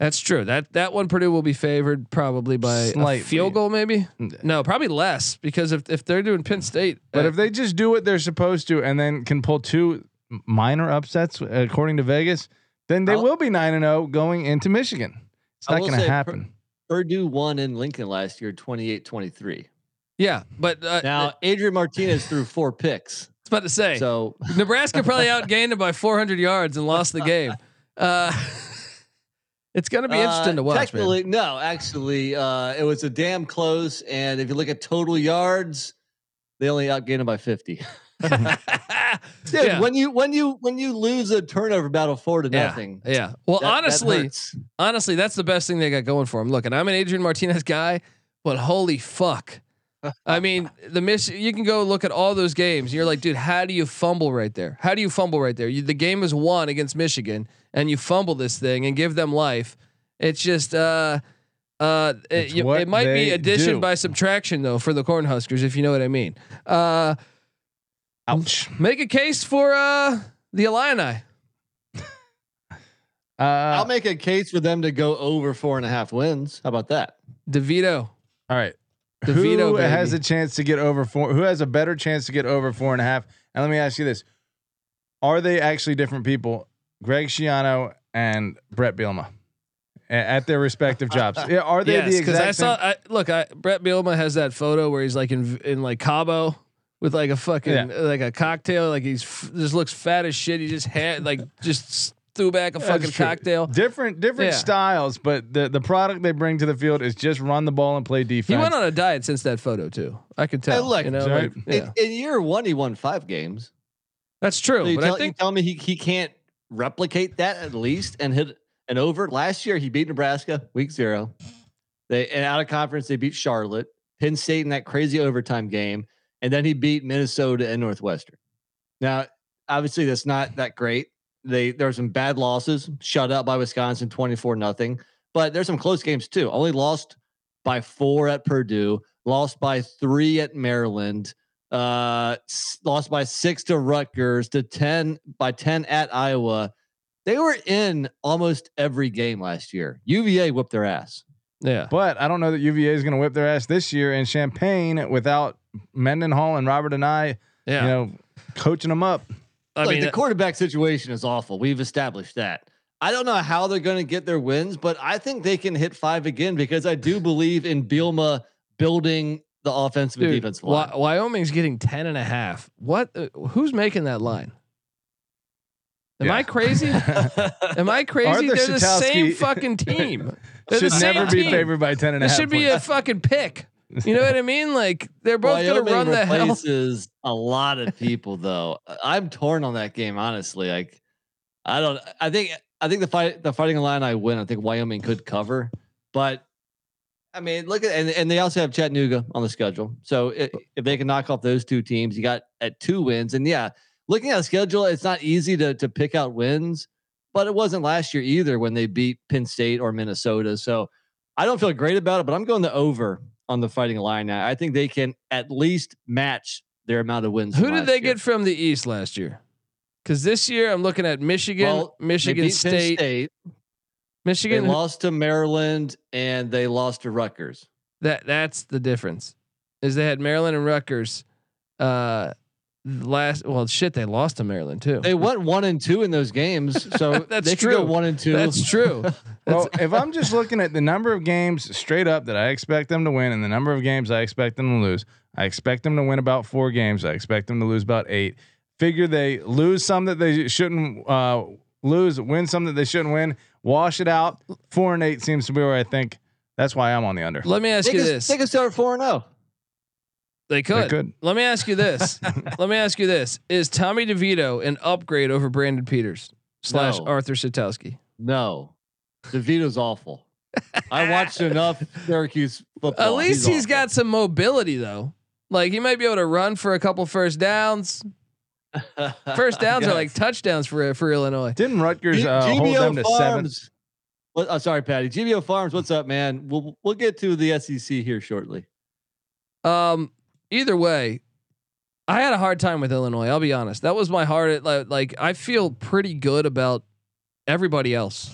That's true. That that one Purdue will be favored probably by Slightly. a field goal, maybe. No, probably less because if if they're doing Penn State. But uh, if they just do what they're supposed to and then can pull two minor upsets according to Vegas, then they I'll, will be nine and zero going into Michigan. It's not going to happen. Pur- Purdue won in Lincoln last year, twenty-eight twenty-three. Yeah, but uh, now Adrian Martinez threw four picks. I was about to say. So Nebraska probably outgained him by four hundred yards and lost the game. Uh, it's going to be interesting uh, to watch. Technically, man. no, actually, uh, it was a damn close. And if you look at total yards, they only outgained him by fifty. Dude, yeah. when you when you when you lose a turnover battle four to yeah. nothing, yeah. Well, that, honestly, that honestly, that's the best thing they got going for them. Look, and I'm an Adrian Martinez guy, but holy fuck! I mean, the miss. You can go look at all those games. And you're like, dude, how do you fumble right there? How do you fumble right there? You, the game is won against Michigan, and you fumble this thing and give them life. It's just. uh Uh, it's it, it might be addition do. by subtraction though for the Cornhuskers, if you know what I mean. Uh, Ouch! Make a case for uh, the Illini. uh, I'll make a case for them to go over four and a half wins. How about that, DeVito? All right, DeVito who has a chance to get over four. Who has a better chance to get over four and a half? And let me ask you this: are they actually different people? Greg Schiano and Brett Bielema. At their respective jobs, yeah, are they yes, the exact? Because I saw. I, look, I, Brett Bielema has that photo where he's like in in like Cabo with like a fucking yeah. like a cocktail. Like he's f- just looks fat as shit. He just had like just threw back a yeah, fucking cocktail. Different different yeah. styles, but the the product they bring to the field is just run the ball and play defense. He went on a diet since that photo too. I could tell. I like, you know, right? like, yeah. in, in year one, he won five games. That's true. So but tell, I think you tell me he he can't replicate that at least and hit an over. Last year he beat Nebraska week zero. They and out of conference they beat Charlotte, Penn State in that crazy overtime game, and then he beat Minnesota and Northwestern. Now, obviously that's not that great. They there are some bad losses, shut out by Wisconsin twenty-four nothing, but there's some close games too. Only lost by four at Purdue, lost by three at Maryland, uh, lost by six to Rutgers, to ten by ten at Iowa. They were in almost every game last year. U V A whipped their ass. Yeah, but I don't know that U V A is going to whip their ass this year in Champaign without Mendenhall and Robert and I, yeah. you know, coaching them up. I like mean, the quarterback situation is awful. We've established that. I don't know how they're going to get their wins, but I think they can hit five again because I do believe in Bielma building the offensive dude, and defense line. Wy- Wyoming's getting ten and a half. What? Uh, who's making that line? Am yeah. I crazy? Am I crazy? Arthur They're Shatowski the same fucking team. They're should the same never team. Be favored by ten and a half. It should be a fucking pick. You know what I mean? Like they're both Wyoming gonna run the hell. Replaces a lot of people, though. I'm torn on that game, honestly. Like, I don't. I think. I think the fight. The Fighting Illini win. I think Wyoming could cover, but I mean, look at and and they also have Chattanooga on the schedule. So it, if they can knock off those two teams, you got at two wins. And yeah, looking at the schedule, it's not easy to to pick out wins, but it wasn't last year either when they beat Penn State or Minnesota. So I don't feel great about it, but I'm going the over on the Fighting Illini. I think they can at least match their amount of wins. Who did they year. get from the East last year? Because this year I'm looking at Michigan, well, Michigan State, State, Michigan. They lost to Maryland and they lost to Rutgers. That that's the difference. Is they had Maryland and Rutgers. Uh, Last well shit they lost to Maryland too. They went one and two in those games, so that's they true. Could go one and two. That's true. That's well, if I'm just looking at the number of games straight up that I expect them to win and the number of games I expect them to lose, I expect them to win about four games. I expect them to lose about eight. Figure they lose some that they shouldn't uh, lose, win some that they shouldn't win, wash it out. Four and eight seems to be where I think. That's why I'm on the under. Let me ask they you could, this: they could start four and zero. They could. they could. Let me ask you this. Let me ask you this. Is Tommy DeVito an upgrade over Brandon Peters slash no. Arthur Shatowski? No, DeVito's awful. I watched enough Syracuse football. At least he's, he's got some mobility though. Like he might be able to run for a couple first downs. First downs are like touchdowns for for Illinois. Didn't Rutgers uh, hold them to seven? Well, oh, sorry, Patty. G B O Farms, what's up, man? We'll we'll get to the S E C here shortly. Um. Either way, I had a hard time with Illinois. I'll be honest. That was my hard. Like, like I feel pretty good about everybody else.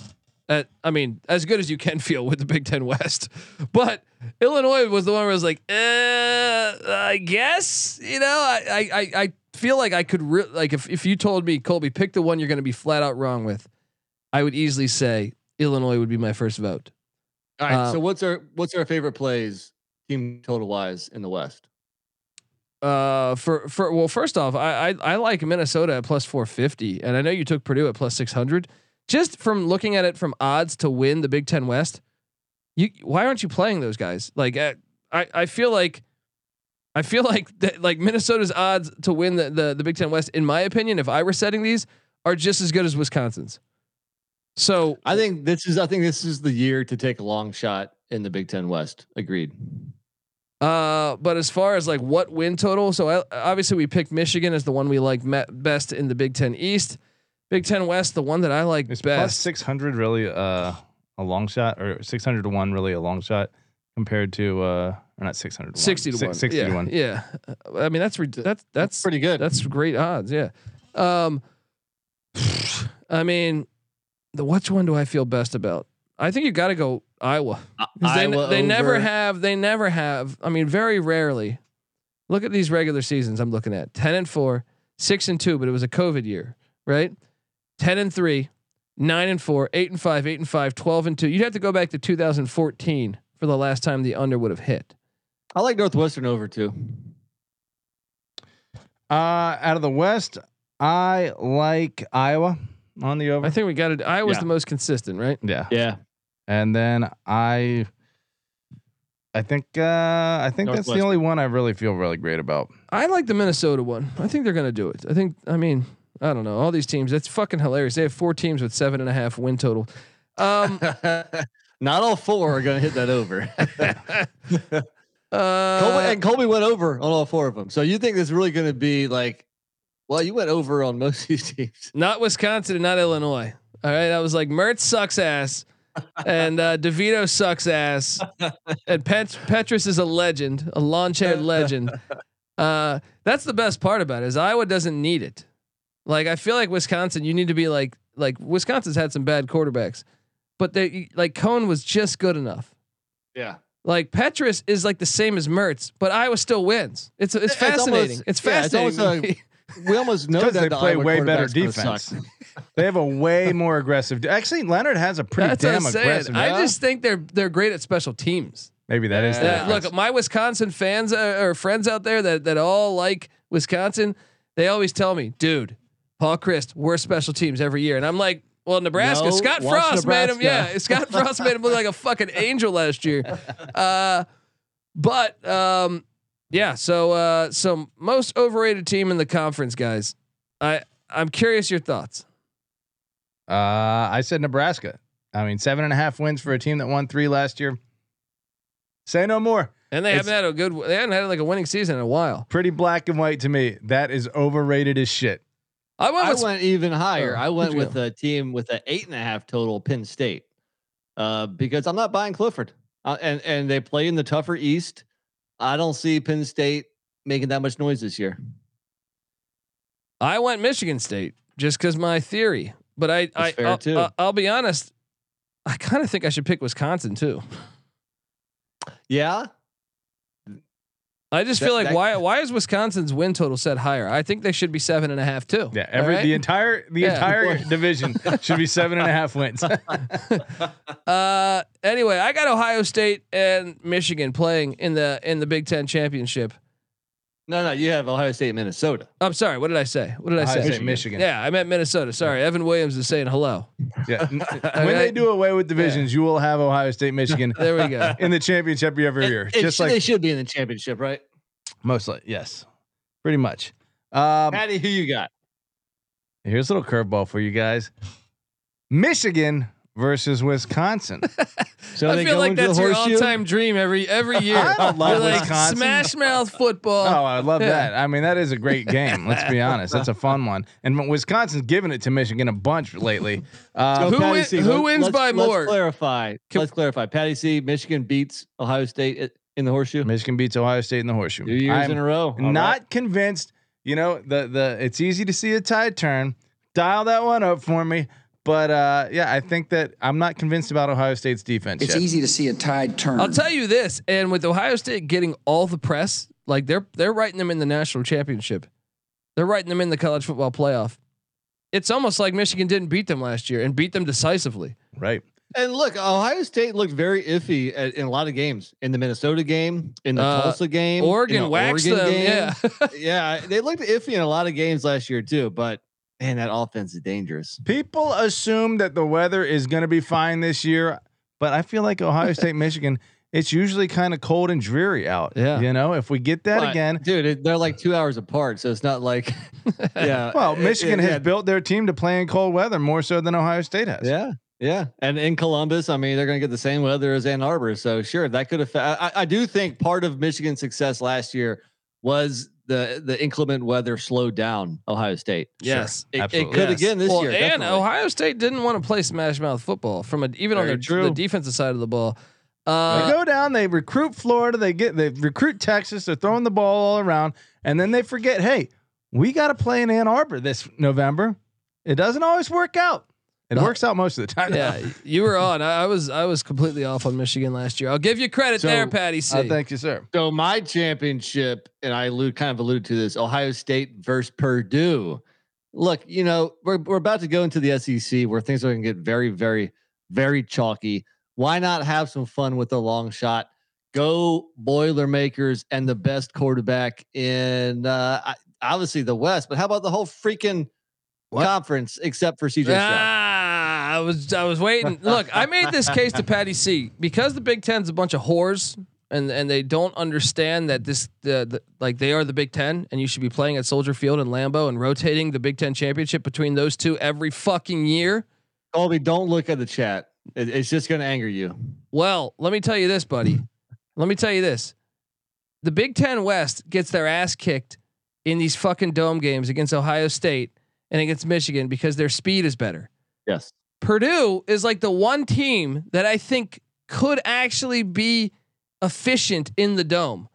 At, I mean, as good as you can feel with the Big Ten West, but Illinois was the one where I was like, eh, I guess, you know, I, I, I feel like I could re- like, if, if you told me Colby, pick the one you're going to be flat out wrong with, I would easily say Illinois would be my first vote. All right. Um, so what's our, what's our favorite plays team total wise in the West? Uh, for for well, first off, I, I I like Minnesota at plus four fifty, and I know you took Purdue at plus six hundred. Just from looking at it from odds to win the Big Ten West, you why aren't you playing those guys? Like I I feel like I feel like that, like Minnesota's odds to win the, the the Big Ten West, in my opinion, if I were setting these, are just as good as Wisconsin's. So I think this is I think this is the year to take a long shot in the Big Ten West. Agreed. Uh, but as far as like what win total, so I, obviously we picked Michigan as the one we like best in the Big Ten East. Big Ten West, the one that I like is best. Plus six hundred really uh, a long shot, or six hundred to one really a long shot compared to uh, or not six hundred to sixty to one. Sixty yeah, to one. Yeah, I mean that's, that's that's that's pretty good. That's great odds. Yeah. Um, I mean, the which one do I feel best about? I think you got to go Iowa. Iowa they, they never have. They never have. I mean, very rarely. Look at these regular seasons. I'm looking at ten and four, six and two, but it was a COVID year, right? Ten and three, nine and four, eight and five, eight and five, twelve and two. You'd have to go back to two thousand fourteen for the last time the under would have hit. I like Northwestern over too. Uh, out of the West, I like Iowa on the over. I think we got it. Iowa's yeah. the most consistent, right? Yeah. Yeah. And then I, I think, uh, I think that's the only one I really feel really great about. I like the Minnesota one. I think they're going to do it. I think, I mean, I don't know, all these teams. It's fucking hilarious. They have four teams with seven and a half win total. Um, not all four are going to hit that over. uh, Colby, and Colby went over on all four of them. So you think it's really going to be like, well, you went over on most of these teams. Not Wisconsin and not Illinois. All right. I was like, Mertz sucks ass. And uh, DeVito sucks ass. And Pet- Petrus is a legend, a lawn chair legend. Uh, that's the best part about it is Iowa doesn't need it. Like, I feel like Wisconsin, you need to be like, like Wisconsin's had some bad quarterbacks, but they like Cohn was just good enough. Yeah. Like Petrus is like the same as Mertz, but Iowa still wins. It's it's fascinating. It's fascinating. It's, almost, it's fascinating. Yeah, it's like, we almost know that they the play Iowa way better defense. They have a way more aggressive. Actually, Leonard has a pretty That's damn aggressive. I just think they're they're great at special teams. Maybe that yeah. is. That, look, my Wisconsin fans uh, or friends out there that that all like Wisconsin, they always tell me, dude, Paul Christ, we're special teams every year, and I'm like, well, Nebraska. No, Scott Frost Nebraska. made him. Yeah, Scott Frost made him look like a fucking angel last year. Uh, but um, yeah, so uh, so most overrated team in the conference, guys. I I'm curious your thoughts. Uh, I said Nebraska. I mean, seven and a half wins for a team that won three last year. Say no more. And they it's, haven't had a good. They haven't had like a winning season in a while. Pretty black and white to me. That is overrated as shit. I went, with, I went even higher. Oh, I went with a team with an eight and a half total, Penn State, uh, because I'm not buying Clifford, uh, and and they play in the tougher East. I don't see Penn State making that much noise this year. I went Michigan State just because my theory, but I, I I'll, I'll, I'll be honest, I kind of think I should pick Wisconsin too. Yeah. I just that, feel like that, why why is Wisconsin's win total set higher? I think they should be seven and a half too. Yeah, every right? the entire the yeah. entire division should be seven and a half wins. uh, anyway, I got Ohio State and Michigan playing in the in the Big Ten championship. No, no, you have Ohio State, and Minnesota. I'm sorry, what did I say? What did Ohio I say? Michigan. Michigan. Yeah, I meant Minnesota. Sorry, Evan Williams is saying hello. Yeah, when they do away with divisions, yeah. you will have Ohio State, Michigan. There we go. In the championship every year, it, it just should, like they should be in the championship, right? Mostly, yes, pretty much. Um, Patty, who you got? Here's a little curveball for you guys: Michigan versus Wisconsin. So I feel like that's your all time dream every every year. I love like Wisconsin. Smash mouth football. Oh, I love yeah. that. I mean, that is a great game. Let's be honest. That's a fun one. And Wisconsin's given it to Michigan a bunch lately. Uh, so who win, C, who wins let's, by let's more? Clarify. Can, let's clarify. Patty C, Michigan beats Ohio State in the horseshoe. Michigan beats Ohio State in the horseshoe. Two years I'm in a row. All not right. convinced. You know, the the it's easy to see a tide turn. Dial that one up for me. But uh, yeah, I think that I'm not convinced about Ohio State's defense. It's yet. easy to see a tide turn. I'll tell you this, and with Ohio State getting all the press, like they're they're writing them in the national championship, they're writing them in the college football playoff. It's almost like Michigan didn't beat them last year and beat them decisively. Right. And look, Ohio State looked very iffy at, in a lot of games. In the Minnesota game, in the uh, Tulsa game, Oregon the waxed Oregon them. Game. Yeah, yeah, they looked iffy in a lot of games last year too, but. Man, that offense is dangerous. People assume that the weather is going to be fine this year, but I feel like Ohio State, Michigan, it's usually kind of cold and dreary out. Yeah, you know, if we get that but, again, dude, it, they're like two hours apart, so it's not like, yeah. Well, Michigan it, it, has yeah. built their team to play in cold weather more so than Ohio State has. Yeah, yeah, and in Columbus, I mean, they're going to get the same weather as Ann Arbor, so sure, that could affect. I, I do think part of Michigan's success last year was. The, the inclement weather slowed down Ohio State. Yes, sure. it, it could yes. again this well, year. And definitely. Ohio State didn't want to play smash mouth football from a, even Very on their, the defensive side of the ball. Uh, they go down. They recruit Florida. They get they recruit Texas. They're throwing the ball all around, and then they forget. Hey, we got to play in Ann Arbor this November. It doesn't always work out. It no. works out most of the time. Yeah, you were on. I, I was I was completely off on Michigan last year. I'll give you credit so, there, Patty C. Uh, thank you, sir. So my championship, and I allude, kind of alluded to this: Ohio State versus Purdue. Look, you know we're we're about to go into the S E C where things are going to get very, very, very chalky. Why not have some fun with a long shot? Go Boilermakers and the best quarterback in uh, obviously the West, but how about the whole freaking what? conference except for C J Stroud? Ah, I was I was waiting. Look, I made this case to Patty C because the Big Ten's a bunch of whores and and they don't understand that this the, the like they are the Big Ten and you should be playing at Soldier Field and Lambeau and rotating the Big Ten championship between those two every fucking year. Colby, don't look at the chat. It, it's just going to anger you. Well, let me tell you this, buddy. Let me tell you this. The Big Ten West gets their ass kicked in these fucking dome games against Ohio State and against Michigan because their speed is better. Yes. Purdue is like the one team that I think could actually be efficient in the dome.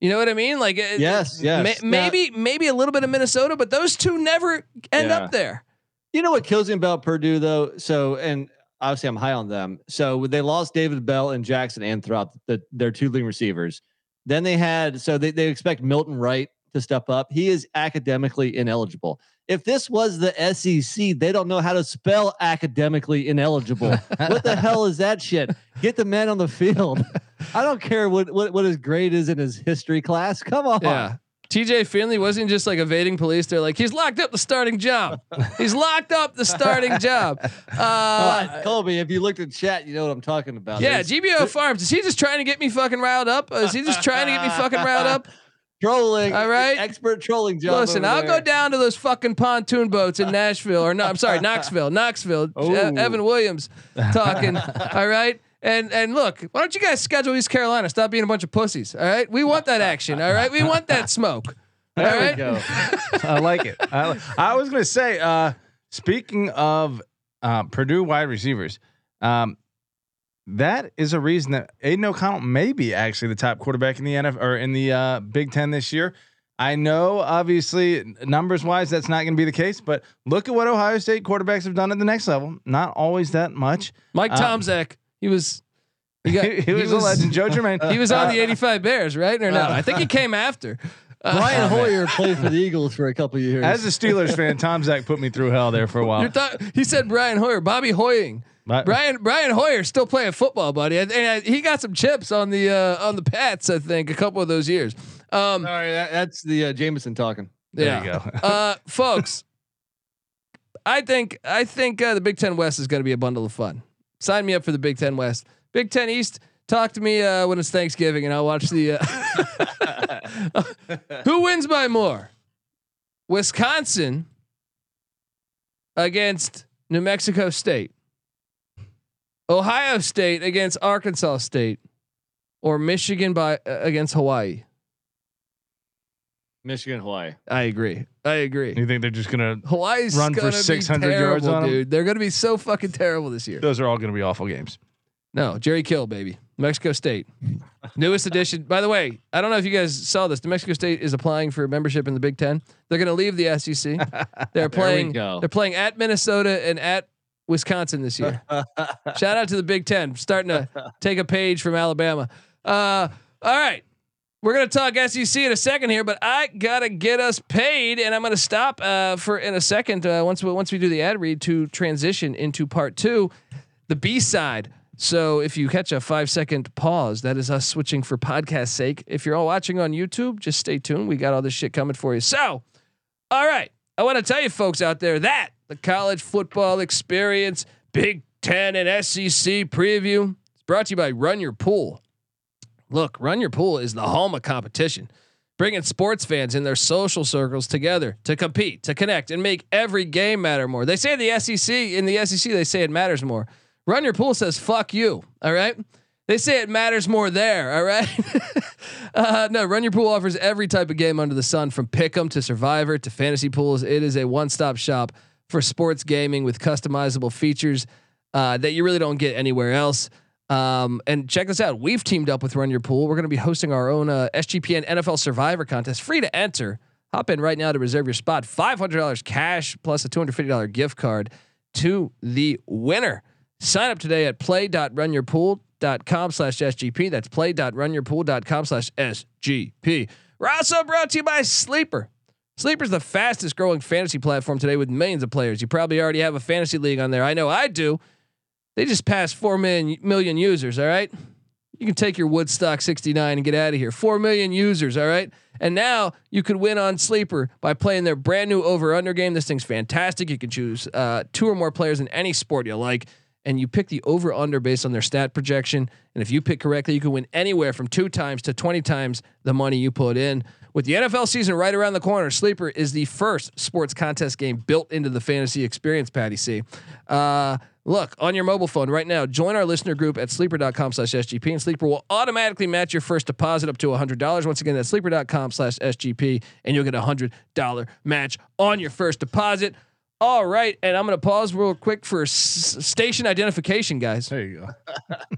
You know what I mean? Like, yes, yes. May, maybe, maybe a little bit of Minnesota, but those two never end yeah. up there. You know what kills me about Purdue though? So, and obviously I'm high on them. So they lost David Bell and Jackson and throughout the, their two leading receivers. Then they had, so they, they expect Milton Wright to step up. He is academically ineligible. If this was the S E C, they don't know how to spell academically ineligible. What the hell is that shit? Get the man on the field. I don't care what, what, what his grade is in his history class. Come on. Yeah. T J Finley wasn't just like evading police. They're like, he's locked up the starting job. He's locked up the starting job. Uh, Colby, if you looked at chat, you know what I'm talking about. Yeah, There's, G B O Farms. Is he just trying to get me fucking riled up? Is he just trying to get me fucking riled up? Trolling. All right. Expert trolling job. Listen, I'll there. go down to those fucking pontoon boats in Nashville. Or no, I'm sorry, Knoxville. Knoxville. Oh. Uh, Evan Williams talking. All right. And and look, why don't you guys schedule East Carolina? Stop being a bunch of pussies. All right, we want that action. All right, we want that smoke. All there right? we go. I like it. I, like, I was going to say, uh, speaking of uh, Purdue wide receivers, um, that is a reason that Aiden O'Connell may be actually the top quarterback in the N F L or in the uh, Big Ten this year. I know, obviously, numbers wise, that's not going to be the case. But look at what Ohio State quarterbacks have done at the next level. Not always that much. Mike Tomczak. Um, He was, he, got, he, he was, was a legend. Joe Germain. He was on uh, the eighty-five Bears, right? Or no? I think he came after. Uh, Brian Hoyer played for the Eagles for a couple of years. As a Steelers fan, Tomczak put me through hell there for a while. Th- he said Brian Hoyer, Bobby Hoying, but, Brian Brian Hoyer still playing football, buddy, and, and I, he got some chips on the uh, on the Pats, I think, a couple of those years. Um, Sorry, that, that's the uh, Jameson talking. There yeah. you go, uh, folks. I think I think uh, the Big Ten West is going to be a bundle of fun. Sign me up for the Big Ten West. Big Ten East. Talk to me uh, when it's Thanksgiving, and I'll watch the. Uh, who wins by more? Wisconsin against New Mexico State, Ohio State against Arkansas State, or Michigan by uh, against Hawaii. Michigan, Hawaii. I agree. I agree. You think they're just gonna Hawaii's run gonna for six hundred yards on them? Dude, they're gonna be so fucking terrible this year. Those are all gonna be awful games. No, Jerry Kill, baby. New Mexico State, newest addition. By the way, I don't know if you guys saw this. New Mexico State is applying for membership in the Big Ten. They're gonna leave the S E C. They're playing. They're playing at Minnesota and at Wisconsin this year. Shout out to the Big Ten, starting to take a page from Alabama. Uh, all right. We're going to talk S E C in a second here, but I got to get us paid, and I'm going to stop uh, for in a second uh, once we once we do the ad read to transition into part two, the B side. So if you catch a five second pause, that is us switching for podcast sake. If you're all watching on YouTube, just stay tuned. We got all this shit coming for you. So, all right, I want to tell you folks out there that the college football experience, Big Ten and S E C preview is brought to you by Run Your Pool. Look, Run Your Pool is the home of competition, bringing sports fans in their social circles together to compete, to connect, and make every game matter more. They say the S E C in the S E C, they say it matters more. Run Your Pool says, fuck you. All right. They say it matters more there. All right. uh, no, Run Your Pool offers every type of game under the sun, from pick'em to survivor to fantasy pools. It is a one-stop shop for sports gaming with customizable features uh, that you really don't get anywhere else. Um, and check this out. We've teamed up with Run Your Pool. We're going to be hosting our own uh, S G P N N F L Survivor contest, free to enter. Hop in right now to reserve your spot. five hundred dollars cash plus a two hundred fifty dollars gift card to the winner. Sign up today at play dot run your pool dot com slash S G P. That's play dot run your pool dot com slash S G P. We're also brought to you by Sleeper. Sleeper's the fastest growing fantasy platform today with millions of players. You probably already have a fantasy league on there. I know I do. They just passed four million, million users. All right. you can take your Woodstock sixty-nine and get out of here. four million users. All right. And now you could win on Sleeper by playing their brand new over under game. This thing's fantastic. You can choose uh, two or more players in any sport you like, and you pick the over under based on their stat projection. And if you pick correctly, you can win anywhere from two times to twenty times the money you put in. With the N F L season right around the corner, Sleeper is the first sports contest game built into the fantasy experience, Patty C. Uh, look, on your mobile phone right now, join our listener group at sleeper dot com slash S G P, and Sleeper will automatically match your first deposit up to one hundred dollars. Once again, that's sleeper dot com slash S G P, and you'll get a one hundred dollars match on your first deposit. All right, and I'm going to pause real quick for s- station identification, guys. There you go.